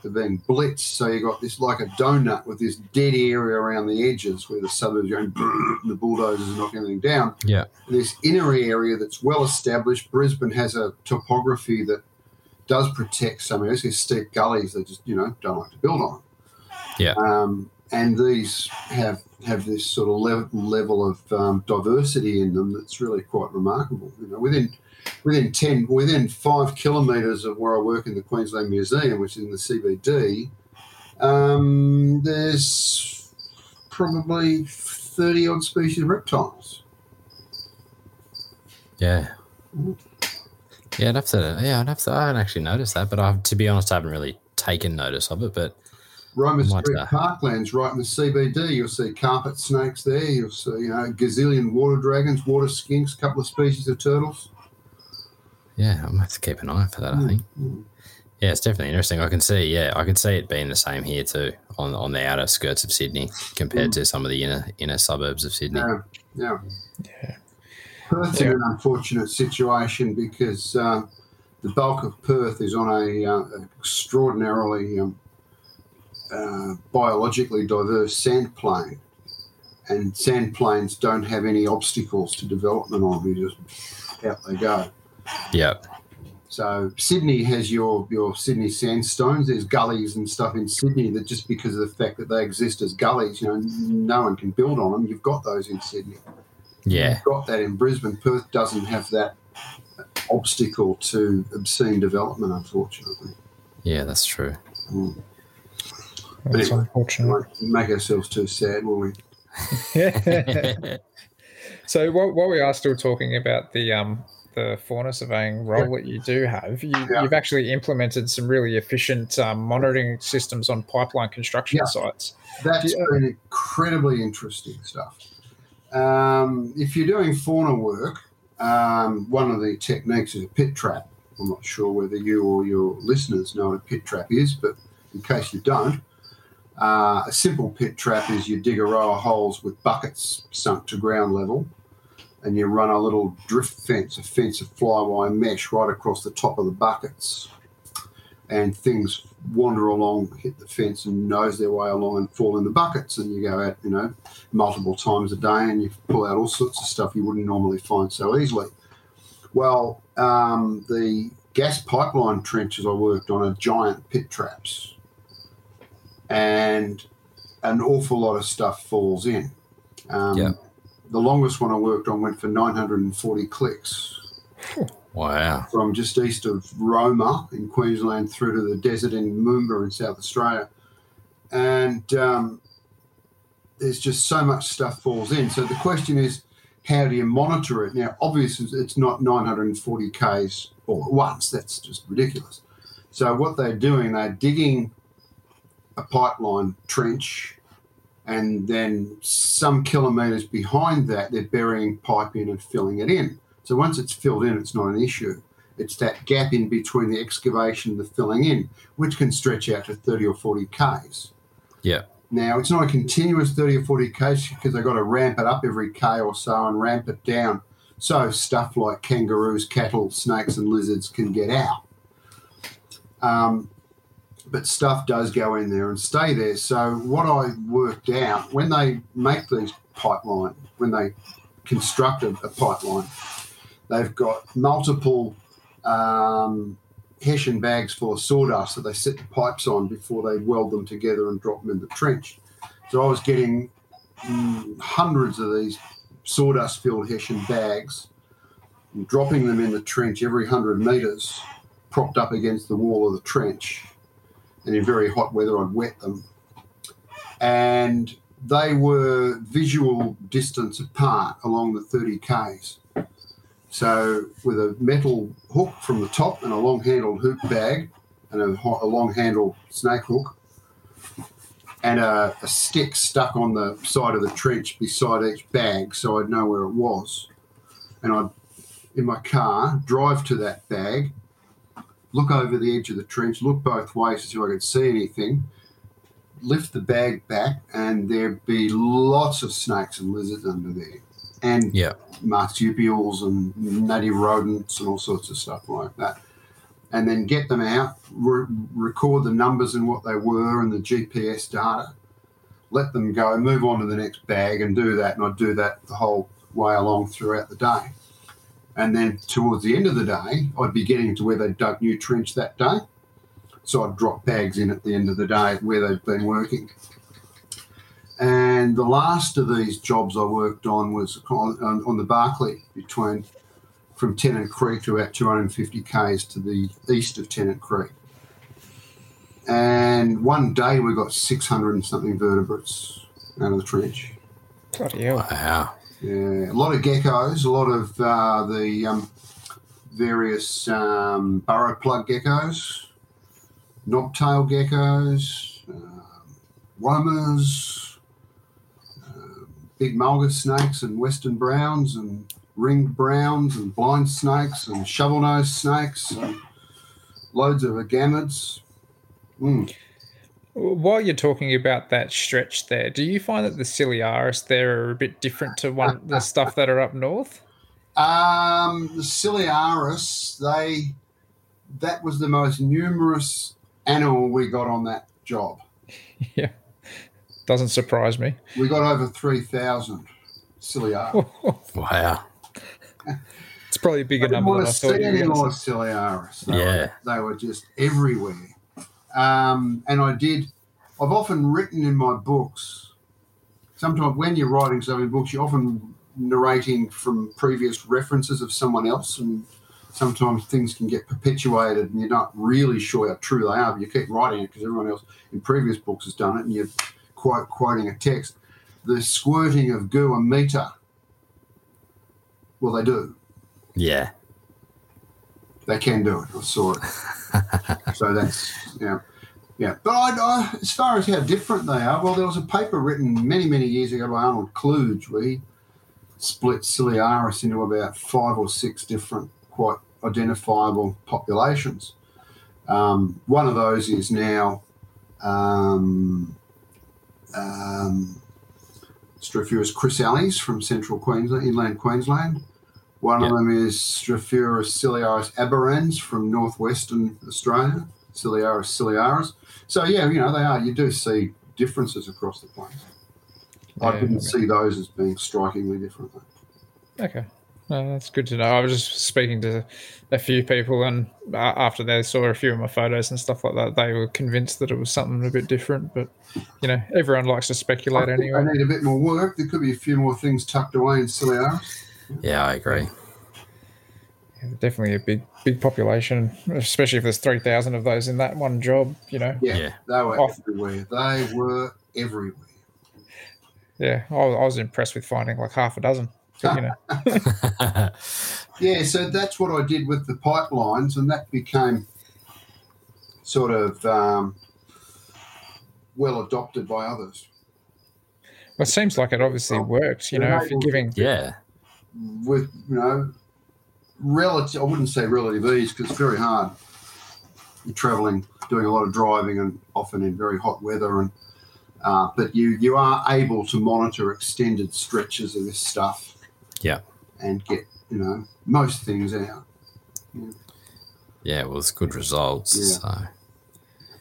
have been blitzed, so you've got this like a donut with this dead area around the edges where the suburbs are going and the bulldozers are knocking everything down. Yeah. And this inner area that's well established, Brisbane has a topography that does protect some areas. There's steep gullies that just, you know, don't like to build on. Yeah. Um, and these have have this sort of level, level of um, diversity in them that's really quite remarkable. You know, within within ten, within five kilometres of where I work in the Queensland Museum, which is in the C B D, um, there's probably thirty odd species of reptiles. Yeah. Yeah, I'd have to. Yeah, I'd have to. I haven't actually noticed that, but I've, to be honest, I haven't really taken notice of it, but. Roma Street Parklands right in the C B D. You'll see carpet snakes there. You'll see, you know, gazillion water dragons, water skinks, a couple of species of turtles. Yeah, I'm going to have to keep an eye for that, mm, I think. Mm. Yeah, it's definitely interesting. I can see, yeah, I can see it being the same here too on, on the outer skirts of Sydney compared mm. to some of the inner inner suburbs of Sydney. Yeah, yeah. yeah. Perth's yeah. in an unfortunate situation because uh, the bulk of Perth is on a uh, extraordinarily... Um, Uh, biologically diverse sand plain, and sand plains don't have any obstacles to development on them. You just out they go. Yeah. So Sydney has your your Sydney sandstones. There's gullies and stuff in Sydney that just because of the fact that they exist as gullies, you know, no one can build on them. You've got those in Sydney. Yeah. You've got that in Brisbane. Perth doesn't have that obstacle to obscene development, unfortunately. Yeah, that's true. Mm. But it's unfortunate. We make ourselves too sad, will we? So while, while we are still talking about the um the fauna surveying role yeah. that you do have, you, yeah. you've actually implemented some really efficient um, monitoring systems on pipeline construction yeah. sites. That's you, been incredibly interesting stuff. Um, if you're doing fauna work, um, one of the techniques is a pit trap. I'm not sure whether you or your listeners know what a pit trap is, but in case you don't, Uh, a simple pit trap is you dig a row of holes with buckets sunk to ground level and you run a little drift fence, a fence of flywire mesh right across the top of the buckets, and things wander along, hit the fence and nose their way along and fall in the buckets, and you go out, you know, multiple times a day and you pull out all sorts of stuff you wouldn't normally find so easily. Well, um, the gas pipeline trenches I worked on are giant pit traps. And an awful lot of stuff falls in. Um, yep. The longest one I worked on went for nine hundred forty clicks. Wow. From just east of Roma in Queensland through to the desert in Moomba in South Australia. And um, there's just so much stuff falls in. So the question is, how do you monitor it? Now, obviously, it's not nine hundred forty Ks all at once. That's just ridiculous. So what they're doing, they're digging a pipeline trench, and then some kilometres behind that they're burying pipe in and filling it in. So once it's filled in, it's not an issue. It's that gap in between the excavation and the filling in, which can stretch out to thirty or forty Ks. Yeah. Now, it's not a continuous thirty or forty Ks because they've got to ramp it up every K or so and ramp it down so stuff like kangaroos, cattle, snakes and lizards can get out. Um, But stuff does go in there and stay there. So what I worked out, when they make these pipeline, when they constructed a pipeline. They've got multiple um, hessian bags full of sawdust that they set the pipes on before they weld them together and drop them in the trench. So I was getting mm, hundreds of these sawdust-filled hessian bags and dropping them in the trench every one hundred metres, propped up against the wall of the trench. And in very hot weather, I'd wet them. And they were visual distance apart along the thirty kays. So with a metal hook from the top and a long-handled hoop bag and a, a long-handled snake hook and a, a stick stuck on the side of the trench beside each bag so I'd know where it was. And I'd, in my car, drive to that bag, look over the edge of the trench, look both ways to see if I could see anything, lift the bag back, and there'd be lots of snakes and lizards under there, and yeah. marsupials and native rodents and all sorts of stuff like that. And then get them out, re- record the numbers and what they were and the G P S data, let them go, move on to the next bag and do that. And I'd do that the whole way along throughout the day. And then towards the end of the day, I'd be getting to where they dug new trench that day. So I'd drop bags in at the end of the day where they've been working. And the last of these jobs I worked on was on, on the Barclay, between from Tennant Creek to about two hundred fifty kays to the east of Tennant Creek. And one day we got six hundred and something vertebrates out of the trench. Bloody hell. Wow. Yeah, a lot of geckos, a lot of uh, the um, various um, burrow plug geckos, knobtail geckos, um, wormers, uh, big mulgus snakes and western browns and ringed browns and blind snakes and shovel-nosed snakes and loads of agamids. Mm. While you're talking about that stretch there, do you find that the ciliaris there are a bit different to one the stuff that are up north? Um, the ciliaris, they that was the most numerous animal we got on that job. Yeah, doesn't surprise me. We got over three thousand ciliaris. Wow. It's probably a bigger number than I thought. I didn't want to see any more ciliaris. They yeah. Were, they were just everywhere. Um, and I did, I've often written in my books, sometimes when you're writing something in books, you're often narrating from previous references of someone else, and sometimes things can get perpetuated and you're not really sure how true they are, but you keep writing it because everyone else in previous books has done it and you're quote, quoting a text. The squirting of goo a metre, well, they do. Yeah. They can do it. I saw it. So that's, yeah. yeah. But I, I, as far as how different they are, well, there was a paper written many, many years ago by Arnold Kluge where he split ciliaris into about five or six different quite identifiable populations. Um, one of those is now um, um, Strophyurus chrysalis from central Queensland, inland Queensland. One yep. of them is Strophyurus ciliaris aberrans from northwestern Australia, Ciliaris ciliaris. So, yeah, you know, they are. You do see differences across the place. Yeah, I didn't okay. see those as being strikingly different. Okay. No, that's good to know. I was just speaking to a few people, and after they saw a few of my photos and stuff like that, they were convinced that it was something a bit different. But, you know, everyone likes to speculate I anyway. I need a bit more work. There could be a few more things tucked away in ciliaris. Yeah, I agree. Yeah, definitely a big, big population, especially if there's three thousand of those in that one job. You know, yeah, yeah. they were Off. everywhere. They were everywhere. Yeah, I was, I was impressed with finding like half a dozen. But, you know, yeah. So that's what I did with the pipelines, and that became sort of um, well adopted by others. Well, it seems like it obviously works. You know, if you're giving, yeah. with, you know, relative, I wouldn't say relative ease because it's very hard. You're travelling, doing a lot of driving and often in very hot weather. and uh, But you, you are able to monitor extended stretches of this stuff. Yeah. And get, you know, most things out. Yeah, yeah well, it's good results. Yeah. So.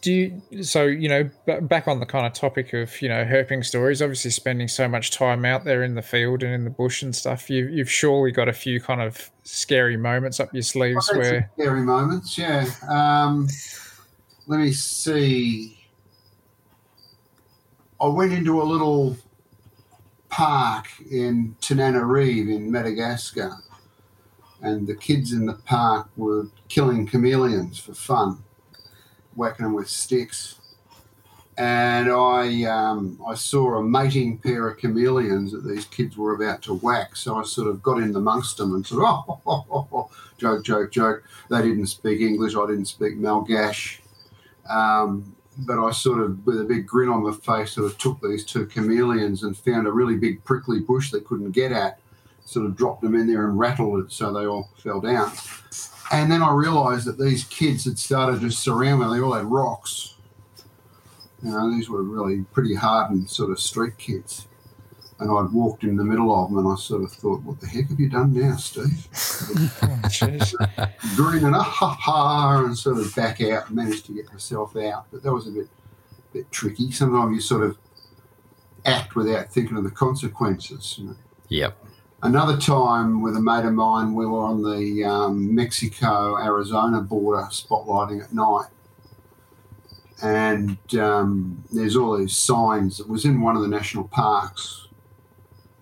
Do you, so, you know, b- back on the kind of topic of, you know, herping stories, obviously spending so much time out there in the field and in the bush and stuff, you, you've surely got a few kind of scary moments up your sleeves. Well, where scary moments, yeah. Um, let me see. I went into a little park in Tananarive in Madagascar, and the kids in the park were killing chameleons for fun, whacking them with sticks, and I um, I saw a mating pair of chameleons that these kids were about to whack, so I sort of got in amongst them and said, oh, oh, oh, oh, oh. joke, joke, joke. They didn't speak English, I didn't speak Malgash, um, but I sort of, with a big grin on my face, sort of took these two chameleons and found a really big prickly bush they couldn't get at, sort of dropped them in there and rattled it so they all fell down. And then I realised that these kids had started to surround me. They all had rocks. You know, these were really pretty hardened sort of street kids. And I'd walked in the middle of them and I sort of thought, what the heck have you done now, Steve? oh, Grinning, ah, ha, ha, and sort of back out and managed to get myself out. But that was a bit, bit tricky. Sometimes you sort of act without thinking of the consequences. You know? Yep. Another time with a mate of mine, we were on the um, Mexico-Arizona border spotlighting at night. And um, there's all these signs. It was in one of the national parks,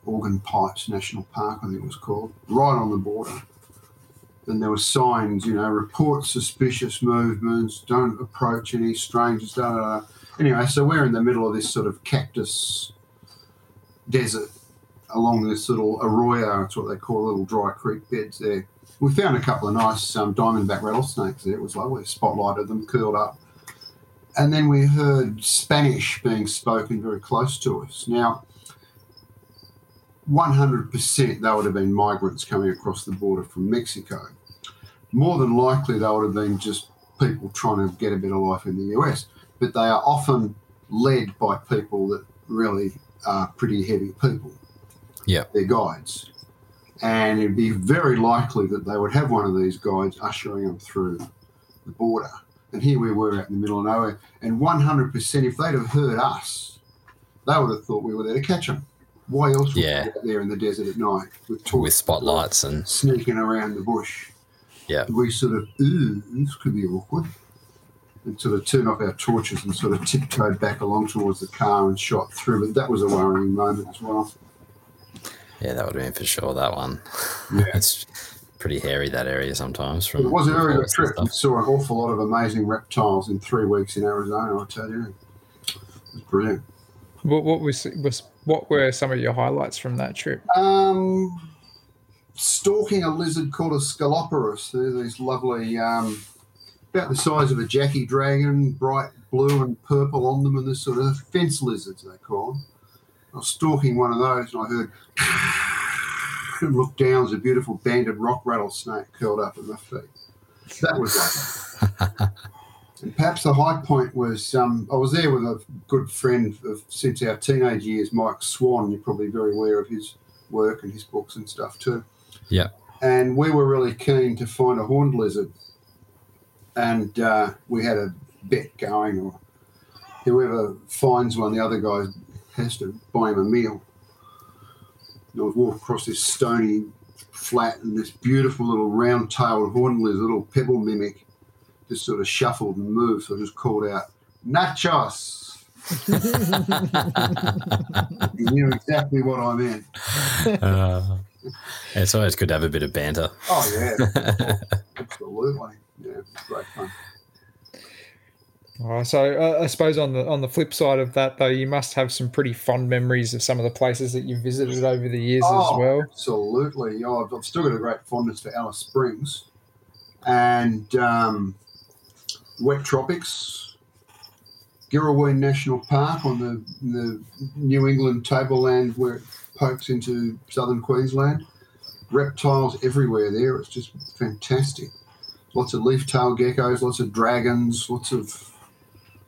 Organ Pipes National Park, I think it was called, right on the border. And there were signs, you know, report suspicious movements, don't approach any strangers, da, da, da. Anyway, so we're in the middle of this sort of cactus desert, along this little arroyo, it's what they call little dry creek beds there. We found a couple of nice um, diamondback rattlesnakes there. It was lovely. Spotlighted them, curled up. And then we heard Spanish being spoken very close to us. Now, one hundred percent they would have been migrants coming across the border from Mexico. More than likely they would have been just people trying to get a better life in the U S. But they are often led by people that really are pretty heavy people. Yeah, their guides, and it'd be very likely that they would have one of these guides ushering them through the border. And here we were out in the middle of nowhere, and one hundred percent if they'd have heard us, they would have thought we were there to catch them. Why else would yeah. we be out there in the desert at night with, talk, with spotlights and sneaking around the bush? Yeah, we sort of, ooh, this could be awkward, and sort of turned off our torches and sort of tiptoed back along towards the car and shot through. But that was a worrying moment as well. Yeah, that would have been for sure, that one. Yeah. It's pretty hairy, that area sometimes. From it was an area of trip. We saw an awful lot of amazing reptiles in three weeks in Arizona, I'll tell you. It was brilliant. What, what, was, was, what were some of your highlights from that trip? Um, stalking a lizard called a scaloperus. They're these lovely, um, about the size of a Jackie dragon, bright blue and purple on them, and this sort of fence lizards, they call them. I was stalking one of those and I heard and looked down. There was a beautiful banded rock rattlesnake curled up at my feet. That was lovely. And perhaps the high point was um, I was there with a good friend of since our teenage years, Mike Swan. You're probably very aware of his work and his books and stuff too. Yeah. And we were really keen to find a horned lizard. And uh, we had a bet going, or whoever finds one, the other guy's has to buy him a meal. And I was walking across this stony flat and this beautiful little round-tailed horned lizard, little pebble mimic, just sort of shuffled and moved. So I just called out, nachos! He knew exactly what I meant. Uh, it's always good to have a bit of banter. Oh, yeah. Absolutely. Yeah, it's great fun. Oh, so uh, I suppose on the on the flip side of that, though, you must have some pretty fond memories of some of the places that you visited over the years oh, as well. Absolutely. Oh, I've still got a great fondness for Alice Springs and um, wet tropics, Girraween National Park on the, the New England tableland where it pokes into southern Queensland. Reptiles everywhere there. It's just fantastic. Lots of leaf-tailed geckos, lots of dragons, lots of...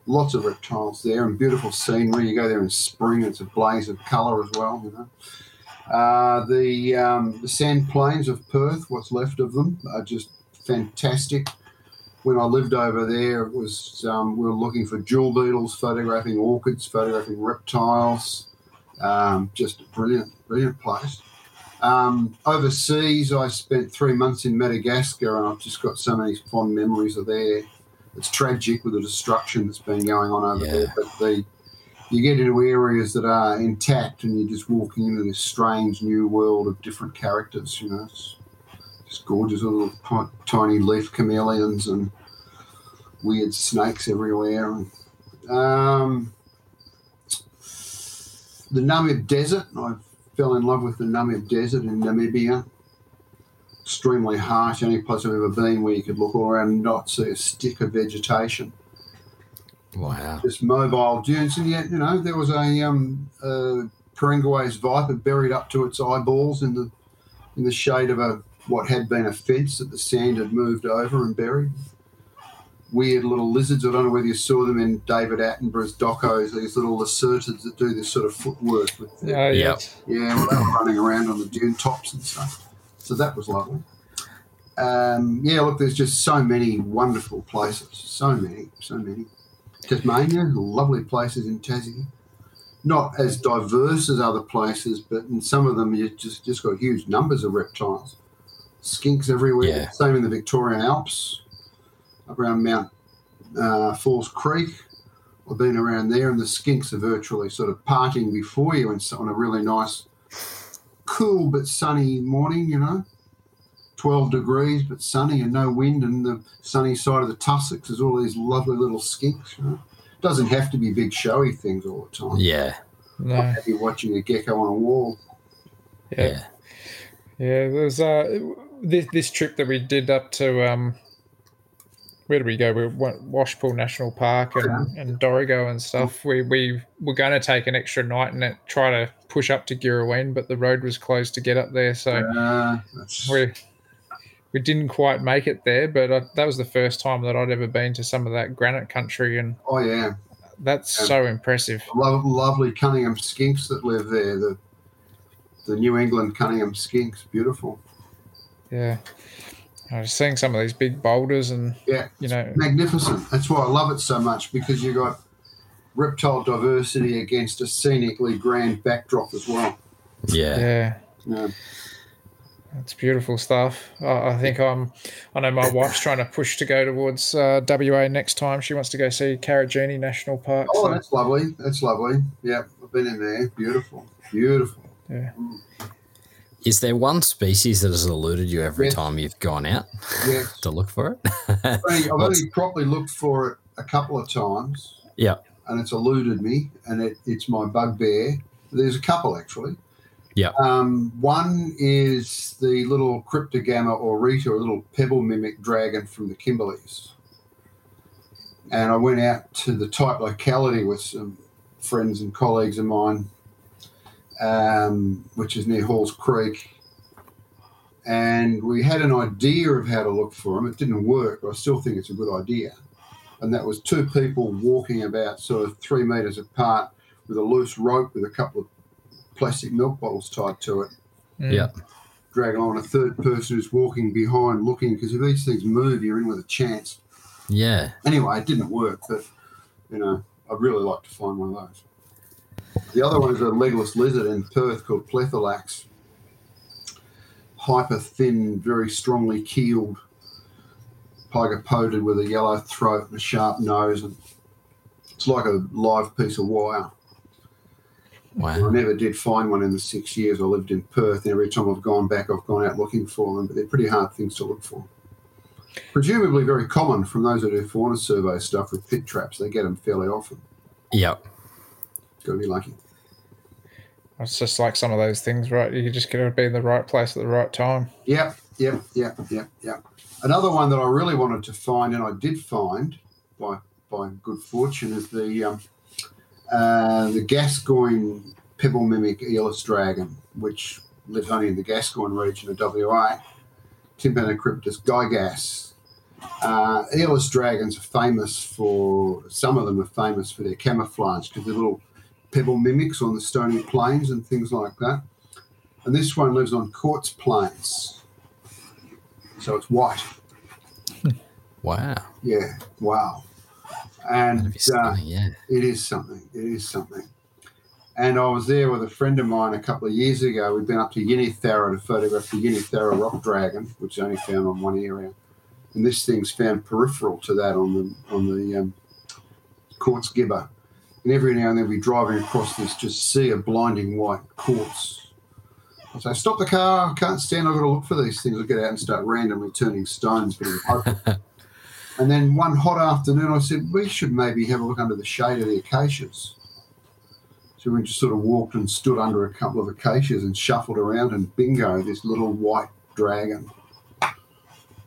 Lots of reptiles there and beautiful scenery. You go there in spring, it's a blaze of colour as well, you know. Uh, the, um, the sand plains of Perth, what's left of them, are just fantastic. when I lived over there, it was um, we were looking for jewel beetles, photographing orchids, photographing reptiles. Um, just a brilliant, brilliant place. Um, overseas, I spent three months in Madagascar, and I've just got so many fond memories of there. It's tragic with the destruction that's been going on over yeah. there, but the you get into areas that are intact, and you're just walking into this strange new world of different characters. You know, it's just gorgeous little tiny leaf chameleons and weird snakes everywhere. And, um, the Namib Desert, I fell in love with the Namib Desert in Namibia. Extremely harsh, any place I've ever been where you could look all around and not see a stick of vegetation. Wow. Just mobile dunes. And yet, you know, there was a um, uh, Caringuae's viper buried up to its eyeballs in the in the shade of a what had been a fence that the sand had moved over and buried. Weird little lizards. I don't know whether you saw them in David Attenborough's docos, these little lacertids that do this sort of footwork. With the, oh, yeah. Yeah, well, they were running around on the dune tops and stuff. So that was lovely. Um, yeah, look, there's just so many wonderful places, so many, so many. Tasmania, lovely places in Tassie. Not as diverse as other places, but in some of them you just just got huge numbers of reptiles. Skinks everywhere. Yeah. Same in the Victorian Alps, up around Mount uh, Falls Creek. I've been around there, and the skinks are virtually sort of parting before you, and so on a really nice, cool but sunny morning. You know, twelve degrees but sunny and no wind, and the sunny side of the tussocks is all these lovely little skinks. You know? Doesn't have to be big showy things all the time. Yeah, no. I'm happy watching a gecko on a wall. Yeah, yeah. yeah there's uh this this trip that we did up to um where did we go? We went Washpool National Park and, okay. and Dorrigo and stuff. Mm-hmm. We we were going to take an extra night and try to push up to Girraween, but the road was closed to get up there, so uh, we we didn't quite make it there. But I, that was the first time that I'd ever been to some of that granite country, and oh yeah, that's and so impressive. Lo- lovely Cunningham skinks that live there. The the New England Cunningham skinks, beautiful. Yeah. I was seeing some of these big boulders and, yeah, you know. It's magnificent. That's why I love it so much, because you've got reptile diversity against a scenically grand backdrop as well. Yeah. Yeah. yeah. That's beautiful stuff. I, I think I'm, I know my wife's trying to push to go towards uh, W A next time. She wants to go see Karajini National Park. Oh, so. That's lovely. That's lovely. Yeah, I've been in there. Beautiful. Beautiful. Yeah. Mm. Is there one species that has eluded you every yes. time you've gone out yes. to look for it? I've only properly looked for it a couple of times. Yeah. And it's eluded me, and it, it's my bugbear. There's a couple, actually. Yeah. Um, one is the little Cryptogamma aurita, a little pebble mimic dragon from the Kimberleys. And I went out to the type locality with some friends and colleagues of mine, Um, which is near Halls Creek, and we had an idea of how to look for them. It didn't work, but I still think it's a good idea. And that was two people walking about sort of three metres apart with a loose rope with a couple of plastic milk bottles tied to it. Mm. Yeah. Dragging on a third person who's walking behind looking, because if these things move, you're in with a chance. Yeah. Anyway, it didn't work, but, you know, I'd really like to find one of those. The other one is a legless lizard in Perth called Pletholax. Hyper-thin, very strongly keeled, pygopodid with a yellow throat and a sharp nose. And it's like a live piece of wire. Wow. And I never did find one in the six years I lived in Perth. And every time I've gone back, I've gone out looking for them. But they're pretty hard things to look for. Presumably very common from those that do fauna survey stuff with pit traps. They get them fairly often. Yep. Got to be lucky. It's just like some of those things, right? You just got to be in the right place at the right time. Yep, yep, yep, yep, yep. Another one that I really wanted to find, and I did find by by good fortune, is the um, uh, the Gascoyne pebble mimic Aeolus dragon, which lives only in the Gascoyne region of W A. Tympanocryptus gigas. Uh, Aeolus dragons are famous for some of them are famous for their camouflage because they're little pebble mimics on the stony plains and things like that. And this one lives on quartz plains. So it's white. Wow. Yeah. Wow. And uh, yeah. it is something. It is something. And I was there with a friend of mine a couple of years ago. We'd been up to Yinnithara to photograph the Yinnithara rock dragon, which is only found on one area. And this thing's found peripheral to that on the on the um, quartz gibber. And every now and then we'd be driving across this just sea of blinding white quartz. So stop the car, I can't stand, I've got to look for these things. I'll get out and start randomly turning stones. And then one hot afternoon I said, we should maybe have a look under the shade of the acacias. So we just sort of walked and stood under a couple of acacias and shuffled around, and bingo, this little white dragon.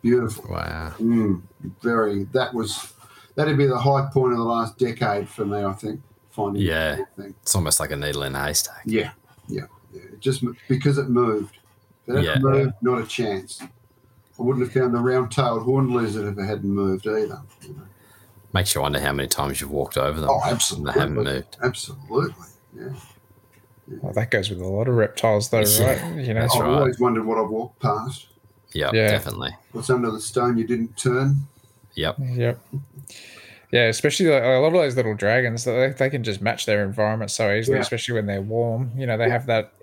Beautiful. Wow. Mm, very, that was... That'd be the high point of the last decade for me, I think. Finding yeah, thing. It's almost like a needle in a haystack. Yeah, yeah, yeah. It just because it moved. If it hadn't yeah. moved, not a chance. I wouldn't have found the round-tailed horned lizard if it hadn't moved either. You know? Makes you wonder how many times you've walked over them. Oh, absolutely. And they haven't moved. Absolutely, yeah. yeah. Well, that goes with a lot of reptiles, though, yeah. right? You know, I've right. always wondered what I've walked past. Yep, yeah, definitely. What's under the stone you didn't turn? Yep. Yep. Yeah, especially like a lot of those little dragons, they, they can just match their environment so easily, yeah. especially when they're warm. You know, they yeah. have that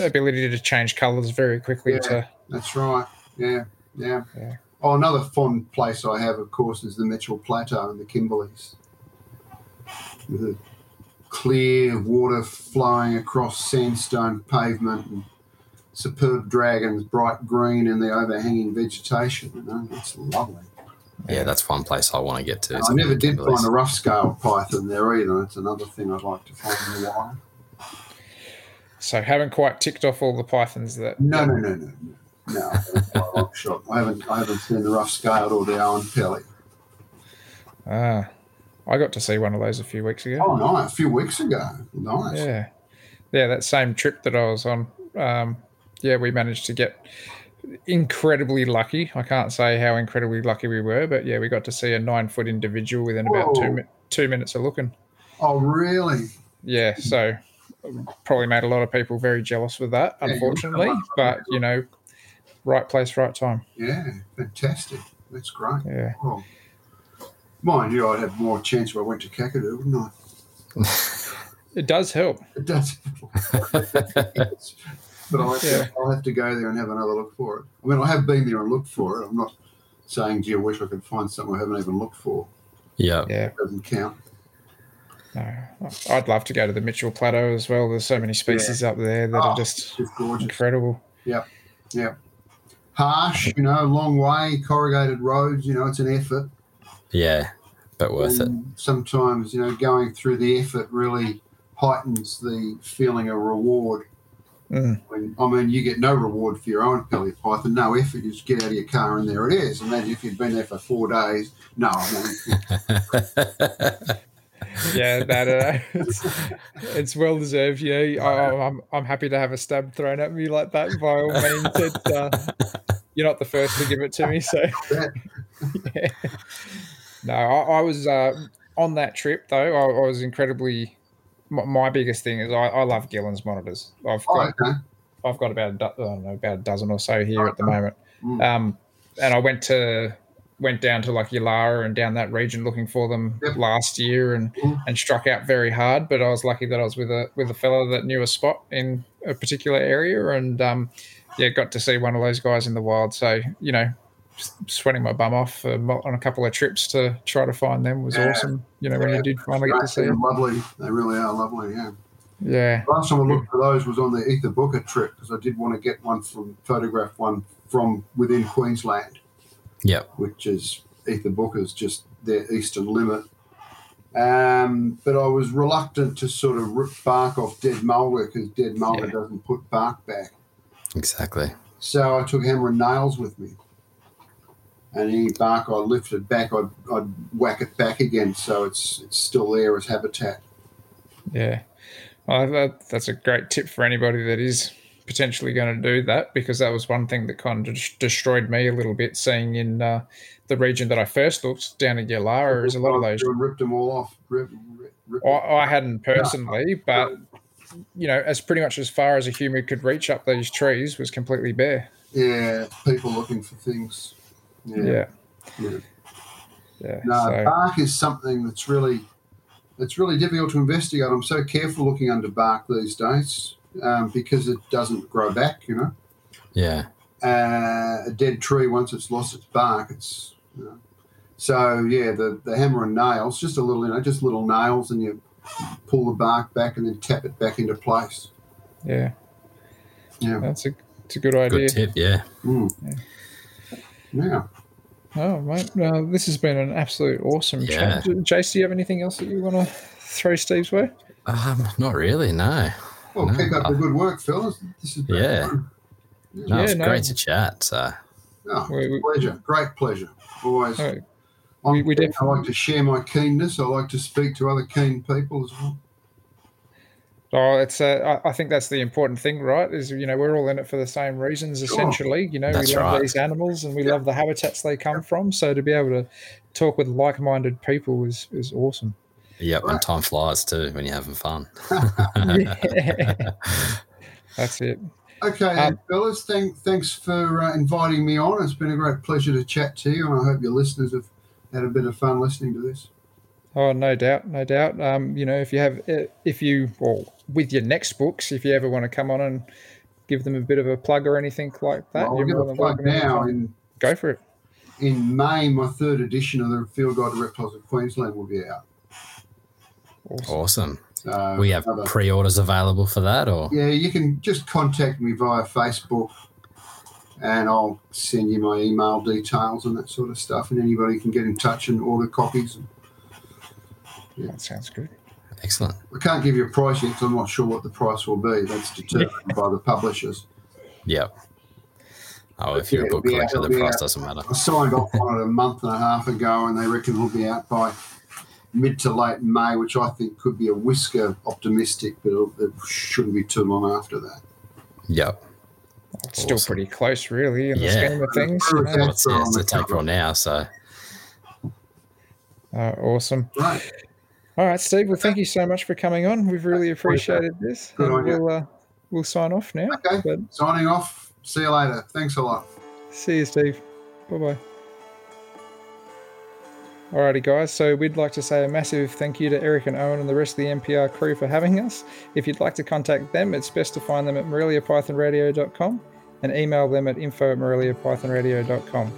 ability to change colours very quickly. Yeah, to... That's right. Yeah, yeah, yeah. Oh, another fond place I have, of course, is the Mitchell Plateau and the Kimberleys. With the clear water flowing across sandstone pavement and superb dragons, bright green in the overhanging vegetation. You know, that's lovely. Yeah, that's one place I want to get to. I never did find a rough-scaled python there either. It's another thing I'd like to find in a while. So haven't quite ticked off all the pythons that... No, no, no, no. No, no shot. I haven't I haven't seen the rough-scaled or the Owen Pelly. Ah, I got to see one of those a few weeks ago. Oh, no, a few weeks ago. Nice. Yeah, yeah, that same trip that I was on. Um, yeah, we managed to get... incredibly lucky. I can't say how incredibly lucky we were, but yeah, we got to see a nine foot individual within Whoa. about two two minutes of looking. Oh, really? Yeah. So probably made a lot of people very jealous with that, yeah, unfortunately. But you know, right place, right time. Yeah, fantastic. That's great. Yeah. Well, mind you, I'd have more chance if I went to Kakadu, wouldn't I? It does help. It does. But I'll have, yeah. to, I'll have to go there and have another look for it. I mean, I have been there and looked for it. I'm not saying, gee, I wish I could find something I haven't even looked for. Yeah. yeah. It doesn't count. No. I'd love to go to the Mitchell Plateau as well. There's so many species yeah. up there that oh, are just, just gorgeous. Incredible. Yeah. Yeah. Harsh, you know, long way, corrugated roads, you know, it's an effort. Yeah, but worth and it. Sometimes, you know, going through the effort really heightens the feeling of reward. Mm. I mean, you get no reward for your own pelly python, no effort. You just get out of your car and there it is. Imagine if you'd been there for four days. No, I mean, yeah, no, no, no. It's, it's well deserved. Yeah, I, I'm I'm happy to have a stab thrown at me like that. By all means, it, uh, you're not the first to give it to me. So, yeah. no, I, I was uh, on that trip though. I, I was incredibly. My biggest thing is I, I love Gillen's monitors. I've got oh, okay. I've got about a, do- I don't know, about a dozen or so here okay. at the moment. Mm. Um, and I went to went down to like Yulara and down that region looking for them yep. last year and, mm. and struck out very hard. But I was lucky that I was with a with a fellow that knew a spot in a particular area and um, yeah, got to see one of those guys in the wild. So you know, sweating my bum off uh, on a couple of trips to try to find them was yeah. awesome. You know, yeah. when you did finally get to see them. Lovely. They really are lovely, yeah. Yeah. Last time I looked for those was on the Ether Booker trip because I did want to get one from, photograph one from within Queensland. Yeah. Which is, Ether Booker's just their eastern limit. Um, but I was reluctant to sort of rip bark off dead molar because dead molar yeah. doesn't put bark back. Exactly. So I took hammer and nails with me. And any bark I lifted back, I'd, I'd whack it back again, so it's it's still there as habitat. Yeah. Well, that, that's a great tip for anybody that is potentially going to do that because that was one thing that kind of de- destroyed me a little bit, seeing in uh, the region that I first looked, down at Yulara, is a lot of those. You ripped them all off. Rip, rip, rip, I, I hadn't personally, no. but, you know, as pretty much as far as a human could reach up those trees was completely bare. Yeah, people looking for things. Yeah. Yeah. yeah. Yeah, no, so. Bark is something that's really it's really difficult to investigate. I'm so careful looking under bark these days um, because it doesn't grow back, you know. Yeah. Uh, a dead tree, once it's lost its bark, it's you know. So, yeah, the, the hammer and nails, just a little, you know, just little nails, and you pull the bark back and then tap it back into place. Yeah. Yeah. That's a, that's a good idea. Good tip, yeah. Mm. Yeah. Yeah. Oh, mate, uh, this has been an absolute awesome yeah. chat. Jace, do you have anything else that you want to throw Steve's way? Um, not really, no. Well, no, keep up I'll... the good work, fellas. This has been yeah. fun. Yeah. No, it's yeah, great no. to chat. So. Oh, we, we, pleasure. Great pleasure. Always. Right. We, we I like to share my keenness. I like to speak to other keen people as well. Oh, it's. Uh, I think that's the important thing, right? Is you know we're all in it for the same reasons, essentially. Sure. You know, that's we love right. these animals and we yep. love the habitats they come yep. from. So to be able to talk with like-minded people is is awesome. Yep, right. And time flies too when you're having fun. That's it. Okay, um, fellas, thank, thanks for uh, inviting me on. It's been a great pleasure to chat to you, and I hope your listeners have had a bit of fun listening to this. Oh, no doubt, no doubt. Um, you know, if you have, if you, or with your next books, if you ever want to come on and give them a bit of a plug or anything like that, well, you're more than welcome. Now, in, go for it. In May, my third edition of the Field Guide to Reptiles of Queensland will be out. Awesome. awesome. So we have another, pre-orders available for that, or yeah, you can just contact me via Facebook, and I'll send you my email details and that sort of stuff, and anybody can get in touch and order copies. And, yeah. That sounds good. Excellent. I can't give you a price yet because I'm not sure what the price will be. That's determined by the publishers. Yep. Oh, but if you're yeah, a book collector, the price out. doesn't matter. I signed off on it a month and a half ago, and they reckon it'll be out by mid to late May, which I think could be a whisker optimistic, but it shouldn't be too long after that. Yep. It's awesome. Still pretty close, really, in yeah. the scheme of things. You know? Well, it's, yeah, it's a April now, so. Uh, awesome. Right. All right, Steve. Well, thank you so much for coming on. We've really appreciated this. Good on you. We'll, uh, we'll sign off now. Okay. But signing off. See you later. Thanks a lot. See you, Steve. Bye-bye. Alrighty, guys, so we'd like to say a massive thank you to Eric and Owen and the rest of the N P R crew for having us. If you'd like to contact them, it's best to find them at morelia python radio dot com and email them at info at morelia python radio dot com.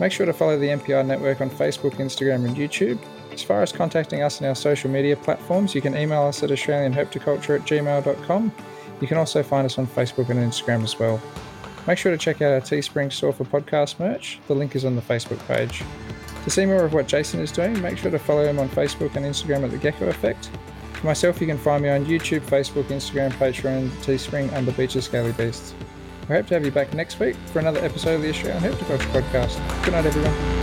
Make sure to follow the N P R network on Facebook, Instagram and YouTube. As far as contacting us on our social media platforms, you can email us at australian herpetoculture at gmail dot com. You can also find us on Facebook and Instagram as well. Make sure to check out our Teespring store for podcast merch. The link is on the Facebook page. To see more of what Jason is doing, make sure to follow him on Facebook and Instagram at The Gecko Effect. For myself, you can find me on YouTube, Facebook, Instagram, Patreon, Teespring under Beach of Scaly Beasts. I hope to have you back next week for another episode of the Australian Herpetoculture Podcast. Good night, everyone.